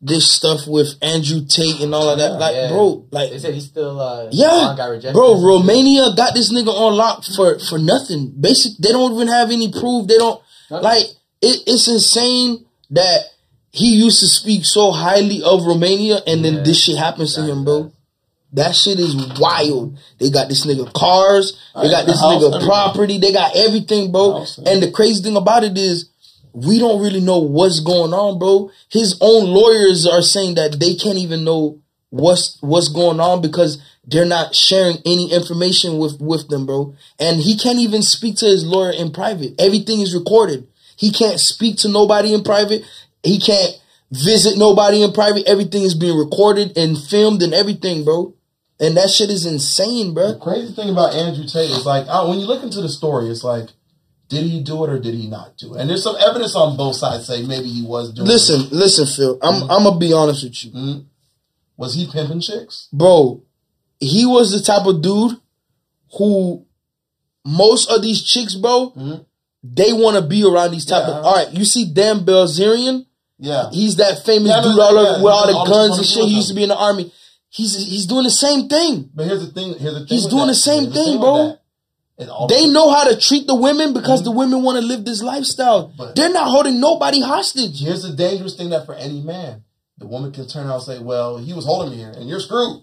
This stuff with Andrew Tate and all of that, yeah, like yeah. bro, like they said he's still uh, yeah, got rejected. Bro, Romania got this nigga on lock for for nothing. Basic, they don't even have any proof. They don't nothing. like it, it's insane that he used to speak so highly of Romania and yeah. then this shit happens exactly. to him, bro. That shit is wild. They got this nigga cars, they got this nigga property, they got everything, bro. And the crazy thing about it is. We don't really know what's going on, bro. His own lawyers are saying that they can't even know what's what's going on because they're not sharing any information with, with them, bro. And he can't even speak to his lawyer in private. Everything is recorded. He can't speak to nobody in private. He can't visit nobody in private. Everything is being recorded and filmed and everything, bro. And that shit is insane, bro. The crazy thing about Andrew Tate is like, I, when you look into the story, it's like, did he do it or did he not do it? And there's some evidence on both sides saying maybe he was doing listen, it. Listen, listen, Phil. I'm mm-hmm. I'm gonna be honest with you. Mm-hmm. Was he pimping chicks? Bro, he was the type of dude who most of these chicks, bro, mm-hmm. they wanna be around these type yeah. of all right, you see Dan Bilzerian? Yeah. He's that famous yeah, dude yeah, all over yeah, with all the all guns and shit. He used to be in the army. He's he's doing the same thing. But here's the thing, here's the thing. He's doing that. the same here's thing, thing bro. And all they know how to treat the women because mm-hmm. the women want to live this lifestyle. But they're not holding nobody hostage. Here's the dangerous thing that for any man, the woman can turn out and say, well, he was holding me here and you're screwed.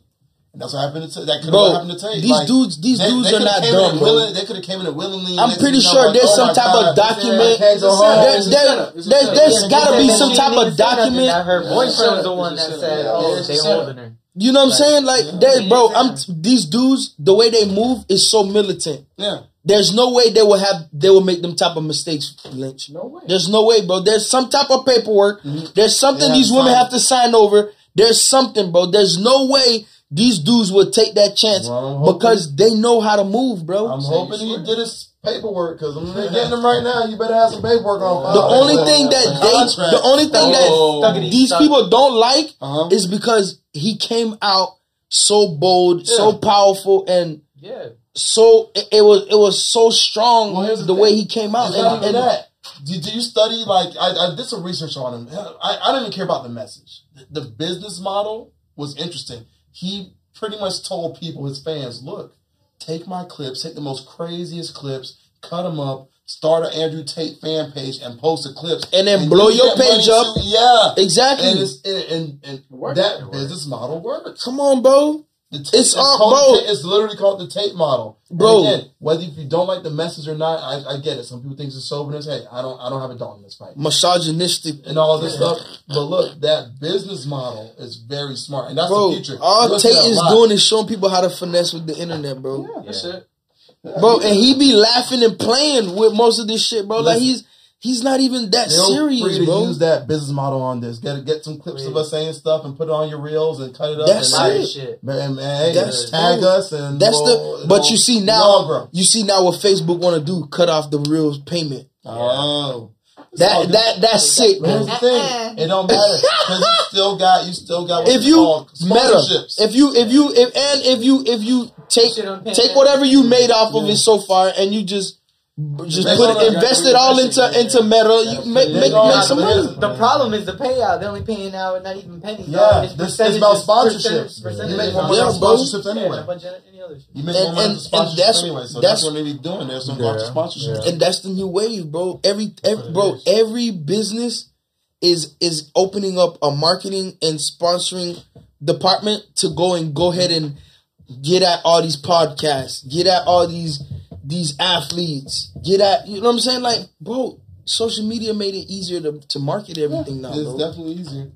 And that's what happened to Tate. That could have happened to Tate. These like, dudes, these they, dudes they are not dumb, bro. Willing, they could have came in willingly. I'm pretty sure like, there's oh some type God, of document. There, there, there, there's got to be some type of document. Her boyfriend was the one that said, oh, they holding her. You know what I'm saying? Like, yeah. they, bro, I'm these dudes, the way they move is so militant. Yeah. There's no way they will have, they will make them type of mistakes, Lynch. No way. There's no way, bro. There's some type of paperwork. Mm-hmm. There's something these women have to sign over. There's something, bro. There's no way these dudes will take that chance well, because they know how to move, bro. I'm hoping he did his paperwork because I'm getting them right now. You better have some paperwork on file. The only thing that they, the only thing that these people don't like uh-huh. is because he came out so bold, yeah. so powerful, and yeah. so it, it was it was so strong well, the, the way he came out. And, and that, did you study like I, I did some research on him? I, I didn't even care about the message. The, the business model was interesting. He pretty much told people, his fans, look, take my clips, take the most craziest clips, cut them up, start an Andrew Tate fan page, and post the clips. And then and blow your page up. Too. Yeah. Exactly. And, it's, and, and, and that business model works. Come on, bro. The Tate, it's it's, all, called, bro. It's literally called the Tate model. Bro. And again, whether if you don't like the message or not, I, I get it. Some people think it's soberness. Hey, I don't I don't have a dog in this fight. Misogynistic. And all this yeah. stuff. But look, that business model is very smart. And that's bro, the future. All Tate is lot. doing is showing people how to finesse with the internet, bro. Yeah, yeah. That's it. Yeah. Bro, and he be laughing and playing with most of this shit, bro. Listen, like he's he's not even that serious, free to bro. Use that business model on this. Get get some clips yeah. of us saying stuff and put it on your reels and cut it up. That's and it. Shit. Man, man, that's tag true. us and that's we'll, the. But we'll, you see now, we'll you see now what Facebook want to do? Cut off the reels payment. Yeah. Oh. That that that's sick. Here's the thing. It don't matter because you still got you still got. What if you meta, if you if you if, and if you if you take take whatever you made off of yeah. it so far, and you just just put it, invest it all into into meta, you make make, make some money. The problem is the payout. They're only paying out, not even pennies. Yeah, it's about sponsorships. You make more money on sponsorships anyway. You make more money on sponsorships anyway. So that's what they be doing. There's some sponsorships, and that's the new wave, bro. Every every bro, every business is is opening up a marketing and sponsoring department to go and go ahead and get at all these podcasts, get at all these these athletes, get at, you know what I'm saying? Like, bro, social media made it easier to, to market everything yeah, now, bro. It's definitely easier.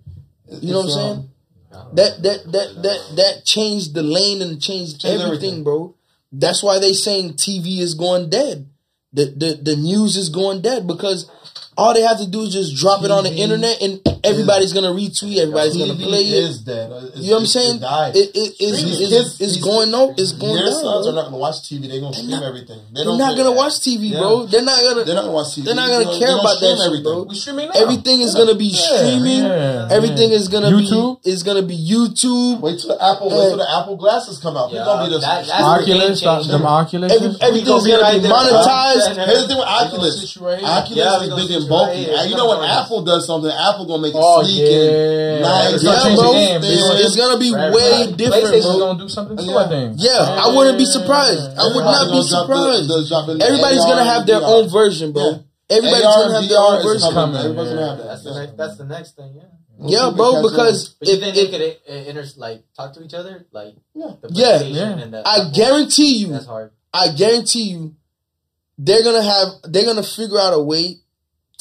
It's, you know what I'm um, saying? That that that that that changed the lane and changed, changed everything, everything, bro. That's why they saying T V is going dead. The the the news is going dead because all they have to do is just drop T V it on the internet and everybody's going to retweet, everybody's going to play it. Is dead. It's, you know what I'm saying? It, it, it, it's, it's, it's, it's going on. It's going their down. Their sons are not going to watch T V. They're going to stream everything. They don't they're not going to watch T V, yeah. bro. They're not going to They're not going to watch T V. They're not going to care about that shit, bro. We streaming now. Everything is yeah. going to be streaming. Yeah. Yeah. Everything yeah. is going to be is going to be YouTube. Wait till the Apple yeah. wait till the Apple glasses come out. Yeah. Going to be the Oculus, them Oculus. Everything's going to be monetized. Here's the thing with Oculus. Oculus is big and bulky. You know when Apple does something, Apple going to make Oh yeah, yeah it's, gonna bro, it's, it's gonna be right, way right. different. PlayStation's gonna do something too, yeah. I think. Yeah, yeah, I wouldn't be surprised. I would not be surprised. Everybody's gonna have their own version, bro. Everybody's gonna have their own version. Everybody's gonna have that. That's the next thing, yeah. Yeah, bro, because if they could inter like talk to each other, like yeah, yeah. I guarantee you. That's hard. I guarantee you, they're gonna have. They're gonna figure out a way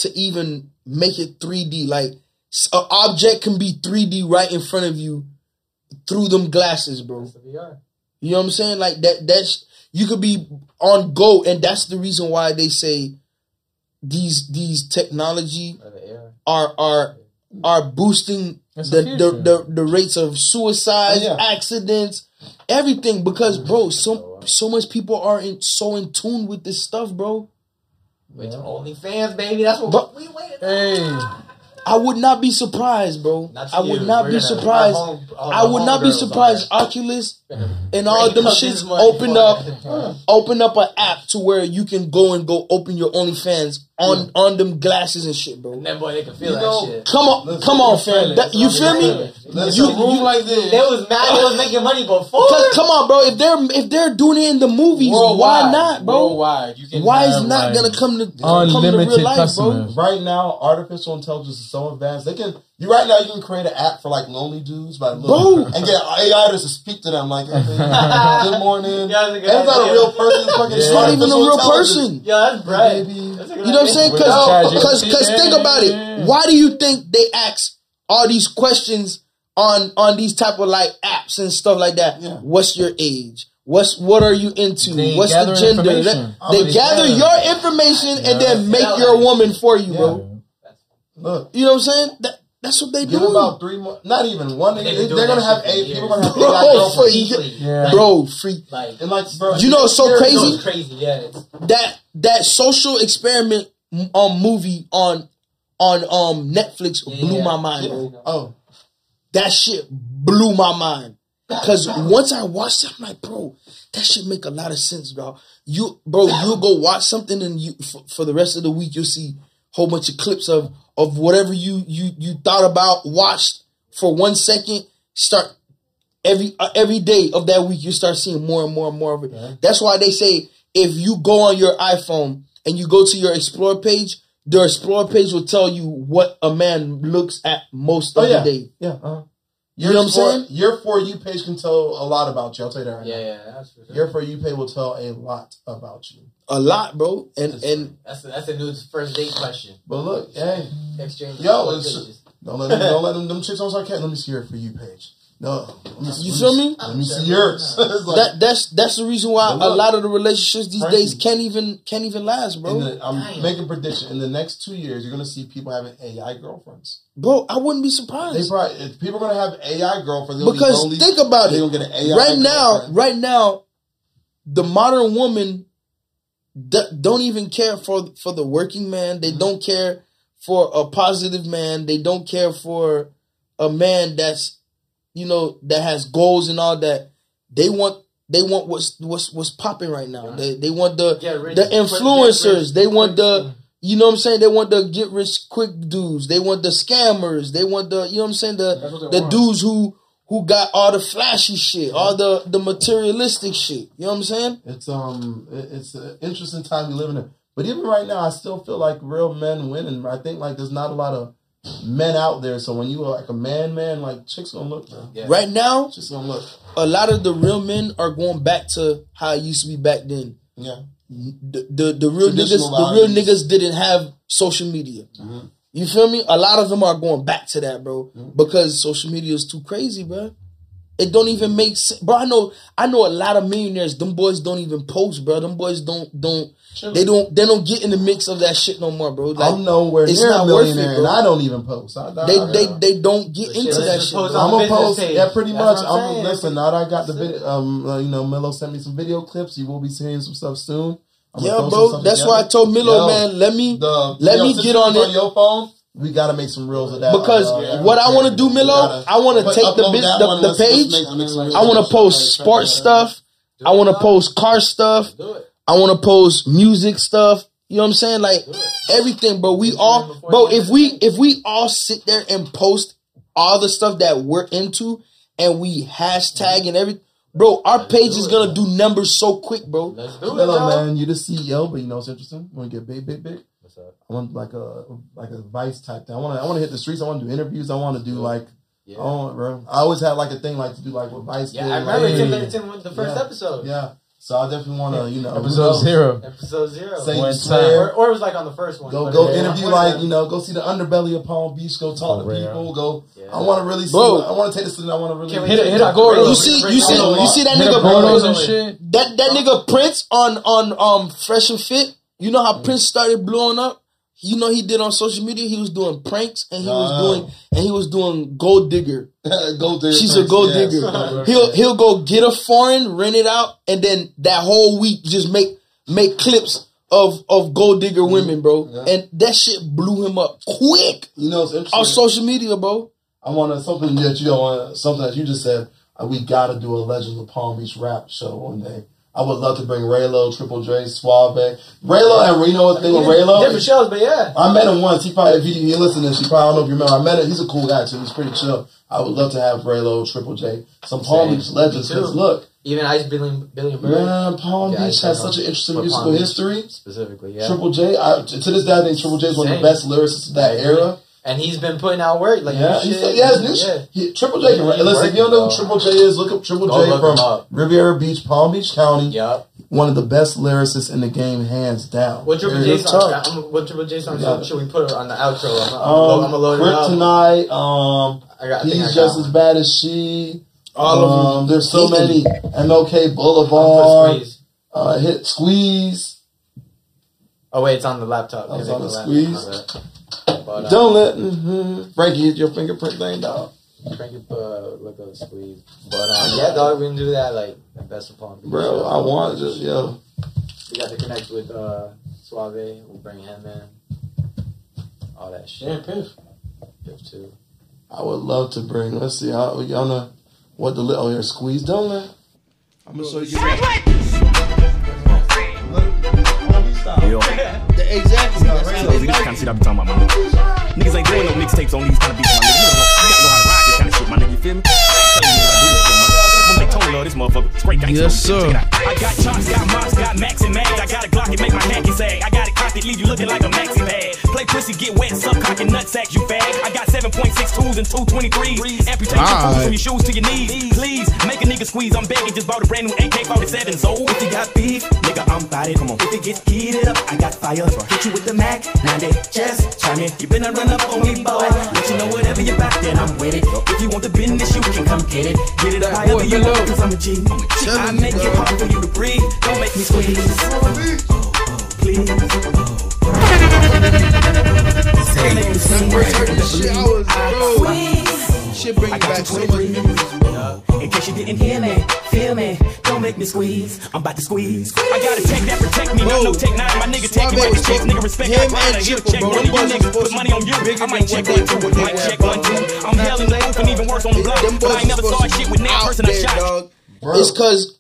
to even make it three D, like. So an object can be three D right in front of you through them glasses, bro. That's the V R. You know what I'm saying? Like that. That's you could be on go, and that's the reason why they say these these technology the are are are boosting the the, the the rates of suicide, oh, yeah. accidents, everything. Because bro, so so much people are in, so in tune with this stuff, bro. With yeah. OnlyFans, baby. That's what but, we waited. Hey. I would not be surprised, bro. I would not be surprised. I would not be surprised. Oculus And all them shits opened up, opened up an app to where you can go and go open your OnlyFans on on them glasses and shit, bro. And that boy, they can feel you that know, shit. Come on, Let's come on, fam. That, you feel me? Let's you, room you, like this. They was mad. They was making money before. Come on, bro. If they're if they're doing it in the movies, worldwide, why not, bro? Worldwide. You can why is not like gonna come to unlimited come to real life, customers, bro? Right now, artificial intelligence is so advanced. They can. You right now you can create an app for like lonely dudes by little and get A I to speak to them like hey, good morning. Yeah, that's that's not a real person. Fucking yeah. Not even a real person. Yeah, that's bright. Baby. That's you know what I'm saying? Because because think about it. Why do you think they ask all these questions on on these type of like apps and stuff like that? Yeah. What's your age? What's what are you into? They What's the gender? They, they gather them. your information yeah. and then make yeah. your woman for you, yeah. bro. Look, you know what I'm saying? That, That's what they do. About three more, not even one. They, they, they're gonna have eight. People gonna have eight. Bro, freak, yeah. like, bro, freak. Like, and like, bro, you know, it's so crazy. It's crazy, yeah. That that social experiment um movie on on um Netflix yeah, blew yeah. my mind. Yeah. Oh, that shit blew my mind. Cause once I watched it, I'm like, bro, that shit make a lot of sense, bro. You, bro, you go watch something, and you for, for the rest of the week, you'll see a whole bunch of clips of. Of whatever you, you, you thought about, watched for one second, start every uh, every day of that week, you start seeing more and more and more of it. Yeah. That's why they say if you go on your iPhone and you go to your Explore page, their Explore page will tell you what a man looks at most oh, of yeah. the day. Yeah, uh-huh. You know what I'm saying? Your For You page can tell a lot about you. I'll tell you that right yeah, now. Yeah, that's true. Your For You page will tell a lot about you. A lot, bro. And that's, and that's a, that's a new first date question. But look, hey. Exchange. Yo, don't let them, don't let them, them chicks on sarcasm. Let me see your For You page. No. Me, you feel me? Let me see yours. Like, that, that's that's the reason why look, a lot of the relationships these days can't even can't even last, bro. The, I'm Dang. making a prediction. In the next two years, you're gonna see people having A I girlfriends. Bro, I wouldn't be surprised. They probably if people are gonna have A I girlfriends. Because be lonely, think about it. Get an A I right now, right now, the modern woman d- don't even care for for the working man. They mm-hmm. don't care for a positive man. They don't care for a man that's. You know that has goals and all that. They want they want what's what's what's popping right now. They they want the the influencers. They want the you know what I'm saying. They want the get rich quick dudes. They want the scammers. They want the you know what I'm saying the the dudes who who got all the flashy shit, all the the materialistic shit. You know what I'm saying? It's um it's an interesting time we live in. But even right now, I still feel like real men winning. I think like there's not a lot of. Men out there, so when you are like a man, man, like chicks gonna look, bro. Yeah. Right now, chicks gonna look. A lot of the real men are going back to how it used to be back then. Yeah, the the, the real niggas, the real niggas didn't have social media. Mm-hmm. You feel me? A lot of them are going back to that, bro, mm-hmm. because social media is too crazy, bro. It don't even make sense, bro. I know, I know a lot of millionaires. Them boys don't even post, bro. Them boys don't don't. They don't. They don't get in the mix of that shit no more, bro. Like, I'm nowhere near a millionaire, it, and I don't even post. I, I, they they they don't get into that shit. I'm gonna post page. that pretty That's much. I'm, I'm listen. Now that I got the video, um, uh, you know, Milo sent me some video clips. You will be seeing some stuff soon. I'm yeah, bro. That's together. why I told Milo, Yo, man. Let me the, let me get on it. On your phone. We gotta make some reels of that. Because uh, what I want to do, Milo, I want to take the business, the, the page. I want to post sports stuff. I want to post car stuff. I want to post music stuff. You know what I'm saying? Like everything, bro. We all, bro. If we if we all sit there and post all the stuff that we're into, and we hashtag and everything, bro, our page is gonna do numbers so quick, bro. Let's do it, man. You're the C E O, but you know what's interesting? When we get big, big, big. What's up? I want like a like a Vice type thing. I want I want to hit the streets. I want to do interviews. I want to do like. Yeah. Oh, bro. I always had like a thing like to do like with Vice. Yeah, did. I remember like, Tim the first yeah. episode. Yeah. So I definitely want to, you know, episode real, zero, episode zero, say you swear, or, or it was like on the first one. Go, go yeah, interview, like you know, go see the underbelly of Palm Beach. Go talk oh, to rare. people. Go, yeah. I want to really, see bro. I want to take this and I want to really hit a, hit a Gordo. You see, you see, you see that nigga Gordo's and shit. That that nigga Prince on on um Fresh and Fit. You know how mm-hmm. Prince started blowing up. You know he did on social media. He was doing pranks and he uh, was doing and he was doing gold digger. gold digger. She's pranks, a gold yeah. digger. he'll he'll go get a foreign, rent it out, and then that whole week just make make clips of of gold digger women, bro. Yeah. And that shit blew him up quick. You know, it's interesting on social media, bro. I want something that you don't want. Something that you just said. we got to do a Legends of Palm Beach rap show one day. I would love to bring Raylo, Triple J, Suave. Raylo and Reno, a thing with Raylo. Different shows, but yeah. I met him once. He probably, if he didn't listen to this, he probably, I don't know if you remember. I met him. He's a cool guy, too. He's pretty chill. I would love to have Raylo, Triple J, some Palm Beach legends. Because look. Even Ice Billy, Billy Bird. Man, Palm yeah, Beach has such an interesting musical history. Specifically, yeah. Triple J, I, to this day, I think Triple J is one of the best lyricists of that era. And he's been putting out work. Like, yeah, new shit. Said, yeah, his new yeah. shit. He, Triple J, yeah, listen, if you don't know who Triple J is, look up Triple J from Riviera Beach, Palm Beach County. Yep. One of the best lyricists in the game, hands down. What Triple J song? What Triple J song yeah. should we put on the outro? I'm, um, I'm gonna load it up. Tonight, um, I got, I he's I just as bad as she. All um, of them. There's so many. M L K Boulevard. Squeeze. Uh, hit Squeeze. Oh wait, it's on the laptop. It's on the Squeeze. But, uh, Don't let mm-hmm. Franky hit your fingerprint thing, dog. Franky put uh, look up Squeeze. But uh, yeah, dog, we can do that like the best of Palm Beach. Bro, show. I want to just yo. We got to connect with uh, Suave. We'll bring him in. All that shit. Yeah, Piff. Piff too. I would love to bring. Let's see how y'all know what the little oh here Squeeze. Don't let. I'm gonna show you. Yo. Exactly. Yeah, right. So, niggas can't see that bitch on my mama. Niggas ain't doing no mixtapes on these kind of beats, my nigga. You don't know how to rock this kind of shit, my nigga. You feel me? This motherfucker. It's great gang. Yes, sir. I got chops, got mops, got max and mags. I got a Glock, it make my hanky sag. I got it cocked, it leave you looking like a maxi bag. Play pussy, get wet, suck cock and nutsack, you fag. I got seven point six tools and two twenty-threes. Amputation right. Tools from your shoes to your knees. Please, make a nigga squeeze. I'm begging, just bought a brand new A K forty-seven. So if you got beef, nigga, I'm about it. Come on. If it gets heated up, I got fire. Hit you with the Mac, now they just chime in. You better run up on me, boy. Let you know whatever you're about, then I'm with it. If you want the business, you can come get it. Get it up higher than you know. I'm a G. I make it hard for you to breathe. Don't make me squeeze. Please. Shit brings back so many memories. In case you didn't hear me, feel me. Don't make me squeeze. I'm about to squeeze. I got a tech that protect me. No, no tech nine. My nigga take you like a check. Nigga respect my honor. He'll check one of you niggas. Put money on you. I might check one two. I might check one two. I'm hell in the hoop and even worse on the block. But I ain't never saw shit with that person I shot. It's cause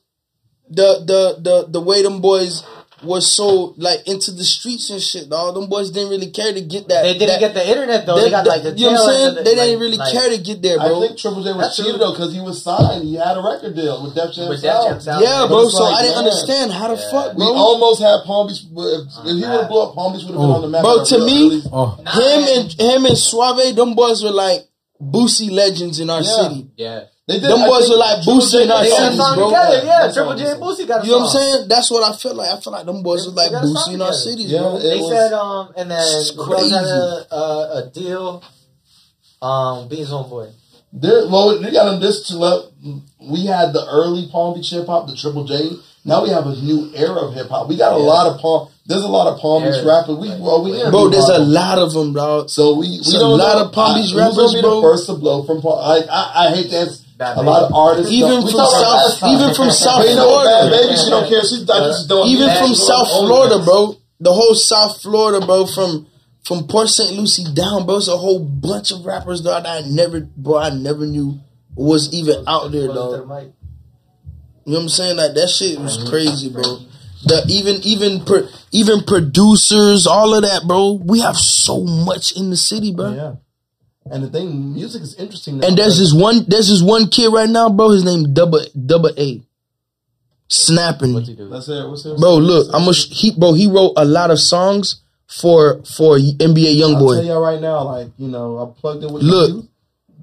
the the the the way them boys were so like into the streets and shit, dog. Them boys didn't really care to get that. They didn't that, get the internet though. They, they got like the, you know what I'm saying? The, they like, didn't really like, care to get there, bro. I think Triple J was cheated though because he was signed. He had a record deal with Def Jam South. Yeah, bro. So like, I didn't man. understand how the yeah. fuck, bro. We almost had Palm Beach. If, if he would have blew up, Palm Beach would have been on the map. Bro, to me, really, oh. him and him and Suave, them boys were like Boosie legends in our yeah. city. Yeah. They did, them I boys are like Boosie and our cities, bro. Together, yeah, Triple J and Boosie got a song. You know what I'm saying? That's what I feel like. I feel like them boys are like Boosie and our cities, yeah, bro. They was, said, um, and then Crow got a, uh, a deal, um, Beans Homeboy. Well, they got them this left. We had the early Palm Beach hip hop, the Triple J. Now we have a new era of hip hop. We got a yeah. lot of Palm. There's a lot of Palm Beach rappers. We, well, we bro, there's a lot of them, dog. So we, we don't a lot know, of Palm Beach rappers, be bro. The first to blow from Palm. I, I, I hate that. Bad a baby. Lot of artists, even from South, even from South Florida, baby, she don't care. She I just don't. Even from South Florida, bro, the whole South Florida, bro, from from Port Saint Lucie down, bro, it's a whole bunch of rappers, dog. That I never, bro, I never knew was even out there, dog. You know what I'm saying? Like that shit was crazy, bro. The even even pro, even producers, all of that, bro. We have so much in the city, bro. Yeah. And the thing, music is interesting. And there's this one, there's this one kid right now, bro. His name Double Double A, snapping. What's he do? That's it. What's it? Bro, look, I'm a he, bro. He wrote a lot of songs for for N B A YoungBoy. I'll tell y'all right now, like you know, I plugged in with look. You.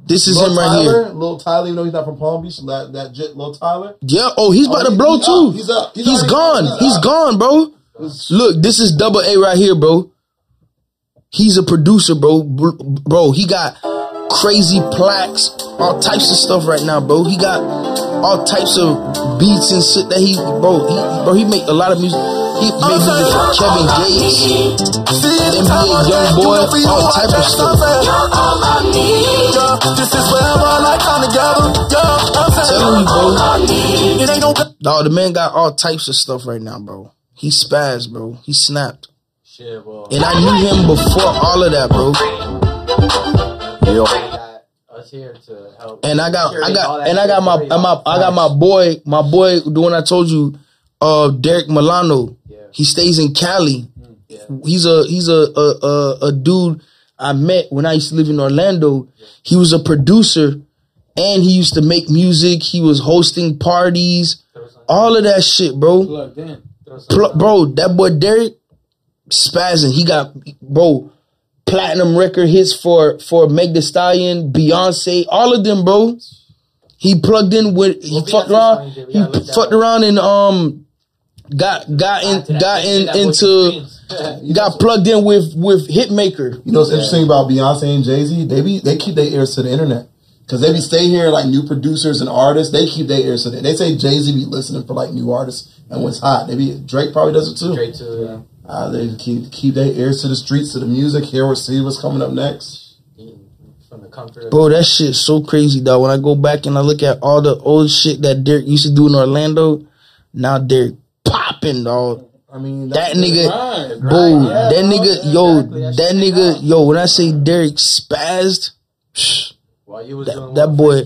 This is Lil him right Tyler, here. Lil Tyler, even though he's not from Palm Beach, that that jet, Lil Tyler. Yeah. Oh, he's about oh, to blow he, too. He's up. He's, he's gone. Up. He's gone, bro. Look, this is Double A right here, bro. He's a producer, bro. Bro, he got crazy plaques, all types of stuff right now, bro. He got all types of beats and shit that he, bro, he, bro, he make a lot of music. He made music for Kevin Gates, N B A YoungBoy, all types of stuff. I'm telling you, bro. Dog, the man got all types of stuff right now, bro. He spazzed, bro. He snapped. Yeah, and I knew him before all of that, bro. Yeah. us here to help. And I got, I got, and I got my, my, I got my boy, my boy. The one I told you, uh, Derek Milano. Yeah. He stays in Cali. Mm, yeah. He's a, he's a, a, a, a dude I met when I used to live in Orlando. Yeah. He was a producer, and he used to make music. He was hosting parties, all of that shit, bro. Plugged in. Pl- bro, that boy Derek, spazzing. He got, bro, platinum record hits for for Meg Thee Stallion, Beyonce, all of them, bro. He plugged in with he well, fucked around. He yeah, fucked around and um got got in got in into. You got plugged in with with Hitmaker. You know what's interesting about Beyonce and Jay-Z? They be they keep their ears to the internet because they be stay here like new producers and artists. They keep their ears to the. They say Jay-Z be listening for like new artists and what's hot. They be Drake probably does it too. Drake too. Yeah. Uh, they keep keep their ears to the streets, to the music. Hear or see what's coming up next. From the comfort. Bro, that shit's so crazy, dog. When I go back and I look at all the old shit that Derek used to do in Orlando, now Derek popping, dog. I mean, that nigga, right, right, bro, yeah, that nigga, yeah, yo, exactly. that, that nigga, out. yo, when I say Derek spazzed, well, you was that, that boy,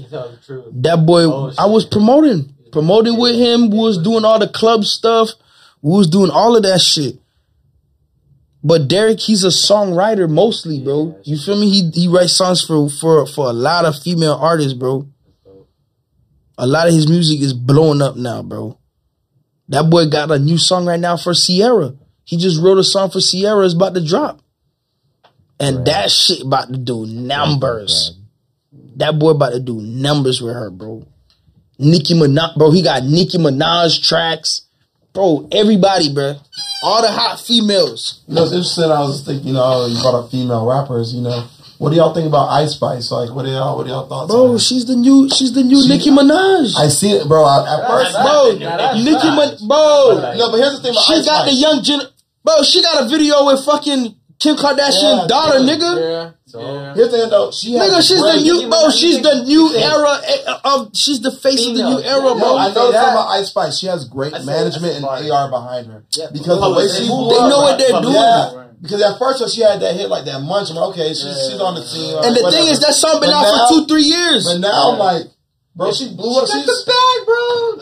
that boy, oh, I was promoting, promoting yeah. with him, was doing all the club stuff, was doing all of that shit. But Derek, he's a songwriter mostly, bro. Yeah, you feel me? He he writes songs for, for, for a lot of female artists, bro. A lot of his music is blowing up now, bro. That boy got a new song right now for Sierra. He just wrote a song for Sierra. It's about to drop. And right. that shit about to do numbers. Right. That boy about to do numbers with her, bro. Nicki Minaj, bro. He got Nicki Minaj tracks. Bro, everybody, bro. All the hot females. You know, it's interesting. I was thinking, you know, you brought up female rappers, you know. What do y'all think about Ice Spice? Like, what do y'all, what do y'all thoughts? Bro, on she's the new, she's the new she, Nicki Minaj. I see it, bro. I, at first, bro, Nicki Minaj, bro. No, but here's the thing about She Ice got Spice. the young, gen- bro. She got a video with fucking Kim Kardashian yeah, daughter, yeah, nigga. Yeah, so. yeah. Here's the thing, though. She nigga, has she's the new, bro. She's the new era of. She's the face Female. of the new era, bro. No, I know something about Ice Spice. She has great management and A R behind her yeah, because the way she, they know what they're doing. Because at first she had that hit like that munch. I'm like, okay, she's, yeah, she's on the team. Like, and the whatever. thing is, that song been but out now, for two, three years. But now, yeah. like, bro, she blew she up. She's the bag, bro.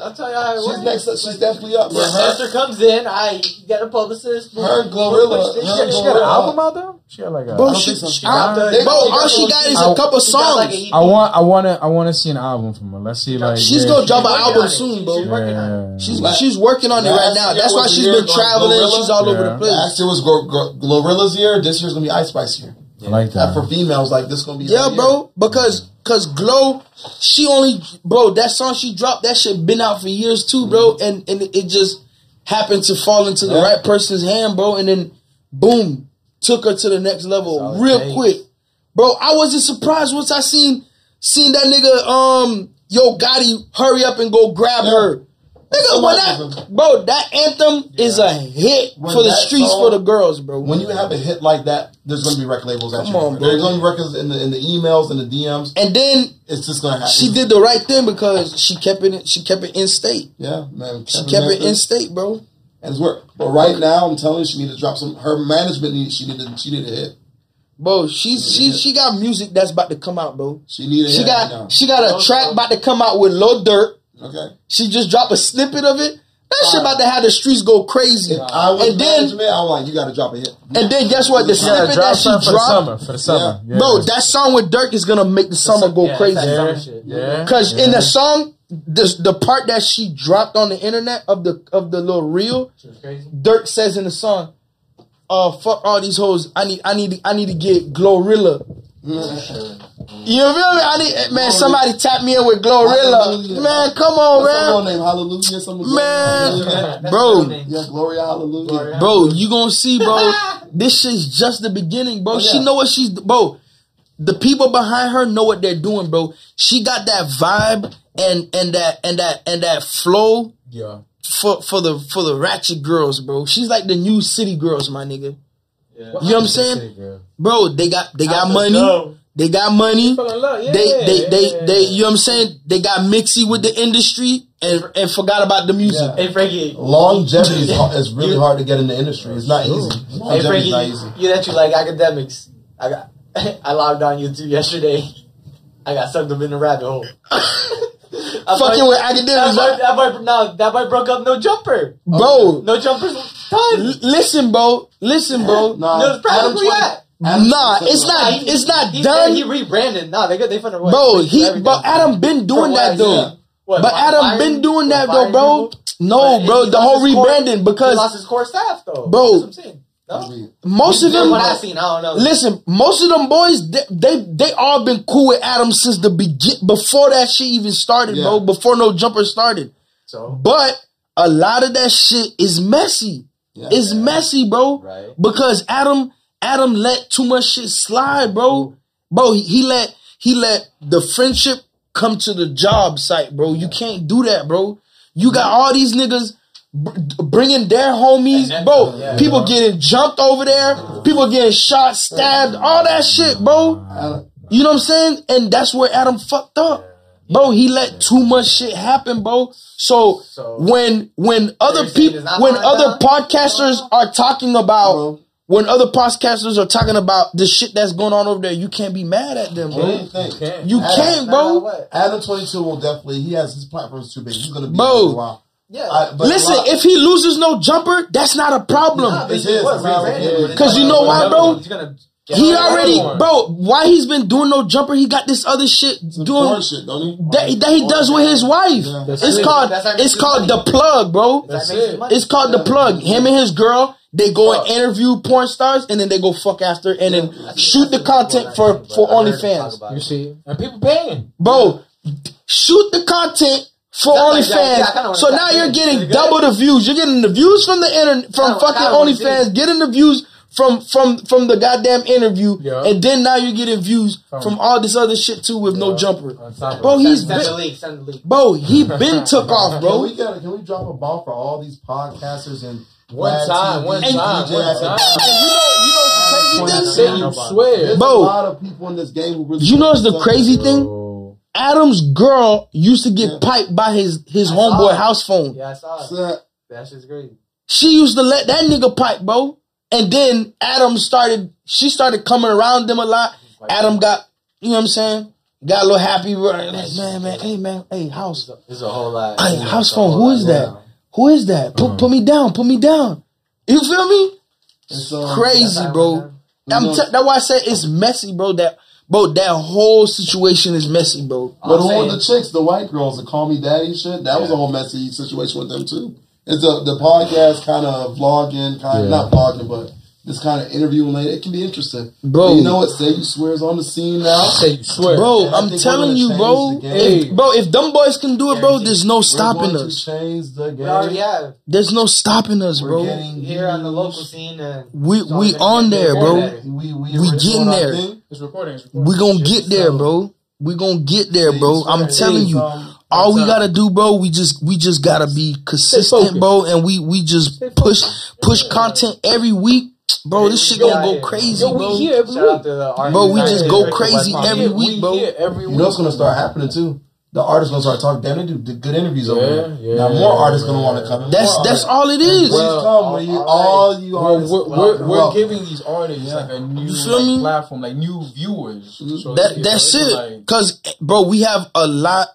I'll tell you how it She's next up. She's definitely up. When her sister comes in, I get a publicist. Her Glorilla. She, she, she got an album out there? She got like a. Bro, she, she got I, bro all she got is I, a couple songs. Like a I want I want to I want to see an album from her. Let's see. like She's yeah, going to drop an album soon, bro. She's working on it. She's, she's working on it right now. That's why she's been traveling. She's all over the place. Last year was Glorilla's year. This year's going to be Ice Spice year. I like that. For females, like, this is going to be. Yeah, bro. Because. Cause Glow, she only, bro, that song she dropped, that shit been out for years too, bro, and and it just happened to fall into the yeah. right person's hand, bro, and then boom, took her to the next level Solid real eight. quick, bro. I wasn't surprised once I seen seen that nigga, um, Yo Gotti, hurry up and go grab yeah. her, nigga. When I, bro, that anthem yeah. is a hit when for the streets song, for the girls, bro. When you have a hit like that. There's gonna be rec labels at Come you. On, There's gonna be records in the in the emails and the D Ms. And then it's just gonna happen. She did the right thing because she kept it. She kept it in state. Yeah, man. She kept it in state, bro. And it's work. But right now, I'm telling you, she need to drop some. Her management needs. She need to. She need a hit. Bro, she's she she got music that's about to come out, bro. She need a hit. She got right now. she got a track about to come out with Lil Durk. Okay. She just dropped a snippet of it. That shit about to have the streets go crazy. If I was and then, I'm like, you gotta drop a hit. And then guess what? The snippet that she dropped for the summer, for the summer. Yeah. Yeah. Bro, that song with Dirk is gonna make the summer go yeah, crazy. Yeah. Cause yeah. in the song, this, the part that she dropped on the internet of the of the little reel, Dirk says in the song, "Uh, fuck all these hoes. I need, I need, to, I need to get Glorilla." Mm. You feel me? I need, man, somebody tap me in with Glorilla. Hallelujah. Man, come on, What's man. Hallelujah. Man, Hallelujah. bro. Yeah, Gloria, Hallelujah. Gloria, bro, Hallelujah. You gonna see, bro. This shit's just the beginning, bro. Oh, yeah. She know what she's, bro. The people behind her know what they're doing, bro. She got that vibe and and that and that and that flow. Yeah. For for the for the ratchet girls, bro. She's like the new city girls, my nigga. Yeah. You know what I'm saying, bro? They got they got money. Know. They got money. Yeah, they, they, yeah, they, yeah, yeah. they, you know what I'm saying? They got mixy with the industry and, and forgot about the music. Yeah. Hey, Frankie. Longevity is really you, hard to get in the industry. It's not easy. Hey, Frankie, not easy. You that you like academics. I got, I logged on YouTube yesterday. I got sucked up in the rabbit hole. Fucking with academics. That, that boy, no, that boy broke up no jumper. Bro. No jumpers time. L listen, bro. Listen, bro. Nah. No, probably at. Adam nah, it's not. He, it's not he, done. He rebranded. Nah, they got they finna. Bro, he. But Adam been doing that though. Yeah. What, but Adam firing, been doing that though, bro. People? No, but bro, the whole rebranding core, because he lost his core staff though. Bro, no? Most of them. What I seen, I don't know. Listen, most of them boys, they they, they all been cool with Adam since the begin before that shit even started, yeah. bro. Before No Jumper started. So, but a lot of that shit is messy. Yeah, it's yeah. messy, bro. Right. Because Adam. Adam let too much shit slide, bro. Bro, he, he let he let the friendship come to the job site, bro. You can't do that, bro. You got all these niggas bringing their homies, bro. Yeah, people bro. getting jumped over there. People getting shot, stabbed, all that shit, bro. You know what I'm saying? And that's where Adam fucked up, bro. He let too much shit happen, bro. So, so when when other people, when other podcasters are talking about. Bro. When other podcasters are talking about the shit that's going on over there, you can't be mad at them, bro. You can't, you can't bro. Adam twenty-two will definitely, he has his platform's too big. He's going to be bro. there for a while. Yeah. I, Listen, while, if he loses No Jumper, that's not a problem. Nah, it is problem. Because you know why, bro? He already, bro, why he's been doing No Jumper, he got this other shit doing shit, that, that he does with his wife. Yeah. It's it. called, it's called The Plug, bro. That's it. It's called The Plug. Him and his girl. They go fuck. and interview porn stars, and then they go fuck after, and yeah, then shoot the content for, for OnlyFans. You see? And people paying. Bro, shoot the content for OnlyFans. Like, yeah, yeah, so now you're getting you're double the views. You're getting the views from the internet, from fucking OnlyFans, getting the views from, from, from the goddamn interview, yeah. and then now you're getting views from, from all this other shit, too, with yeah. No Jumper. Bro, he's been, bro, he been took off, bro. Can we, gotta, can we drop a ball for all these podcasters and... One time, one time, one time. You know, you know the crazy thing? You swear. There's a lot of people in this game who really. You know what's the crazy thing? Adam's girl used to get piped by his his homeboy house phone. Yeah, I saw it. That's just great. She used to let that nigga pipe, bro. And then Adam started. She started coming around them a lot. Adam got, you know what I'm saying? Got a little happy. Like, man, man, hey, man, hey, house. There's a whole lot. Hey, house phone. Who is that? Who is that? Put, mm. put me down. Put me down. You feel me? It's so crazy, bro. I'm t that's why I said it's messy, bro. That bro, that whole situation is messy, bro. But who are the chicks, the white girls, the call me daddy shit? That yeah. was a whole messy situation with them too. It's a, the podcast kind of vlogging, kind yeah. not vlogging, but this kind of interviewing. Like, it can be interesting, bro. But you know what? Say You Swear's on the scene now. Say You Swear, bro. I'm telling you, bro. If, bro, if them boys can do it, bro, there's no stopping we're going us. To change the game. We already have. There's no stopping us, bro. We're getting here on the local scene. Uh, we we on there, bro. We we, we getting there. It's recording. It's recording. We gonna get there, bro. We gonna get there, bro. I'm telling you. All we gotta do, bro, we just we just gotta be consistent, bro, and we we just push push content every week. Bro, this shit gonna go crazy, bro. Bro, we, bro, we just go crazy every week, bro. You know what's gonna start happening too? The artists gonna start talking. Damn, they do good interviews over there. Yeah, yeah, now more yeah, artists gonna want to come. That's that's artists. all it is. Well, come, you, all, all you artists, we're, we're, we're, we're giving these artists yeah. like a new like, platform, like new viewers. So that yeah, that's it. Like, Cause bro, we have a lot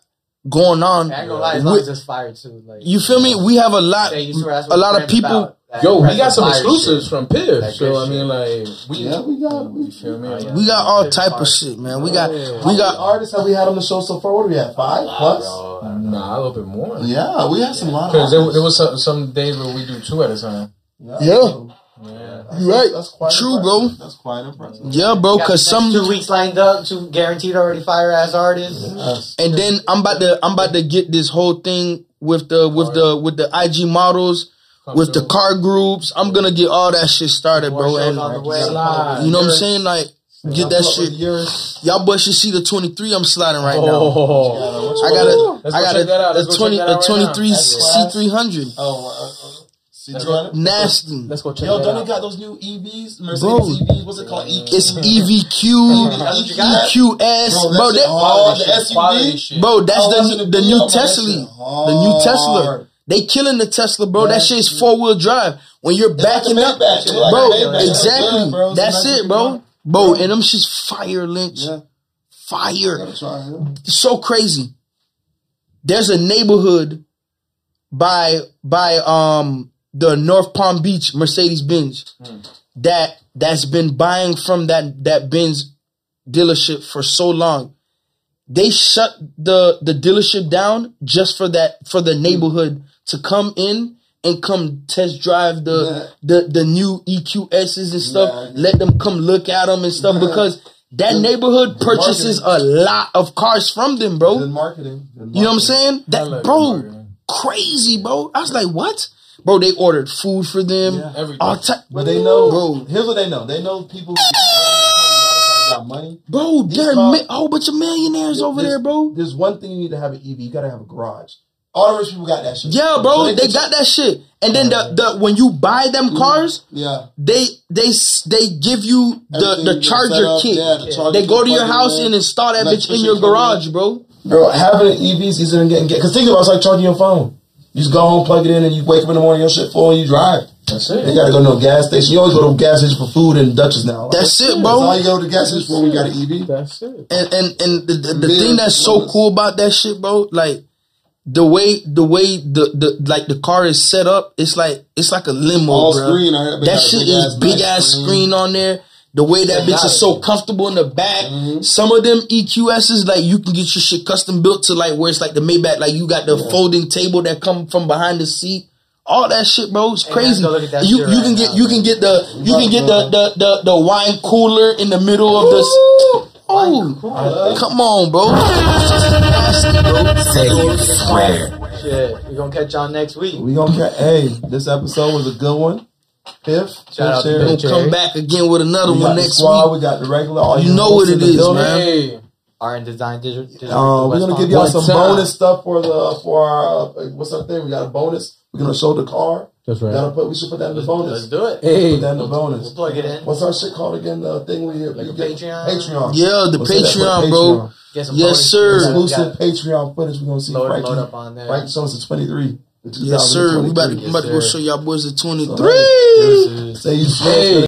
going on. I ain't gonna lie, it's not just fire too. Like, you feel me? We have a lot, a lot of people. Yo, we got some exclusives shit. from Piff. So I mean, like, we yeah, we got we, feel me? Yeah. we got all type of shit, man. We got yeah. we got artists that we had on the show so far. What do we have? Five plus? Nah, no, a little bit more. Yeah, we had some yeah. lot. Because there, there was some, some days where we do two at a time. Yeah. yeah. Yeah, that's, right. That's quite True, impressive. bro. That's quite impressive. Yeah, bro. Because some two weeks lined up, two guaranteed already fire ass artists. Yes. And then I'm about to I'm about to get this whole thing with the with the with the I G models. Come with through. the car groups, I'm gonna get all that shit started, bro. And you know what I'm saying? Like, get that shit. Y'all boys should see the twenty-three I'm sliding right now. I got a, I got a, a twenty, a twenty-three C three hundred. Oh, C three hundred. Nasty. Let's go check. Yo, don't they got those new E Vs? Mercedes E Vs. What's it called? It's E V Q, E Q S, bro. That all the S U V. Bro, that's the the new Tesla. The new Tesla. They killing the Tesla, bro. Yeah, that shit's four wheel drive. When you're backing up, bro. Exactly. That's it, bro. Bro, and them shit's fire, Lynch. Yeah. fire. That's right. It's so crazy. There's a neighborhood by by um the North Palm Beach Mercedes-Benz mm. that that's been buying from that that Benz dealership for so long. They shut the the dealership down just for that for the neighborhood mm. to come in and come test drive the yeah. the the new E Q S's and stuff. Yeah. Let them come look at them and stuff yeah. because that good, neighborhood purchases marketing. A lot of cars from them, bro. Good marketing. Good marketing. You know what I'm saying? That, bro, crazy, bro. I was like, what? Bro, they ordered food for them. Yeah, everything. All ty- but they know, bro. Here's what they know. They know people who got money. Bro, there are a whole bunch of millionaires yeah, over there, bro. There's one thing you need to have an E V. You got to have a garage. All the rich people got that shit. Yeah, bro, so they, they got that shit. And then the, the when you buy them cars, yeah, they they they give you the, the charger kit. Yeah, the charger they go to your house and install that bitch in your garage, bro. Bro, having an E V is easier than getting get. Because think about it, it's like charging your phone. You just go home, plug it in, and you wake up in the morning, your shit full, and you drive. That's it. You gotta go to a gas station. You always go to a gas station for food and Dutchess now. Like, that's it, bro. That's all you go to the gas station for when you got an E V. That's it. And and, and the, the, the thing that's so cool about that shit, bro, like, The way, the way, the, the, like the car is set up, it's like, it's like a limo, all bro. Screen, I that shit is big ass screen on there. The way that bitch is so comfortable in the back. Mm-hmm. Some of them E Q S's, like you can get your shit custom built to like where it's like the Maybach, like you got the yeah. folding table that come from behind the seat. All that shit, bro, it's crazy. You you right can get, now, you man. can get the, you can get the, the, the, the wine cooler in the middle Ooh. of this. Oh, uh, come on, bro. Shit, we gonna catch y'all next week. We gonna catch. Hey, this episode was a good one. Fifth, shout We're gonna come back again with another we one next squad, week. We got the regular. All you, you know what it is, man. Hey. Art and design digital. digital um, we're gonna give y'all some time. bonus stuff for the for our uh, what's that thing? We got a bonus. We're gonna show the car. That's right. Gotta put, we should put that in the bonus. Let's do it. Hey, put that in the bonus. We'll plug it in. What's our shit called again? The thing we like we get Patreon. Patreon. Yeah, the Patreon, Patreon, bro. Get some yes, sir. Exclusive Patreon footage. We're gonna see. Load, load up on there. Right, so it's twenty-three. Yes, sir. We about to, yes, about to go show y'all boys the twenty-three. Right. Yes, say you. Hey.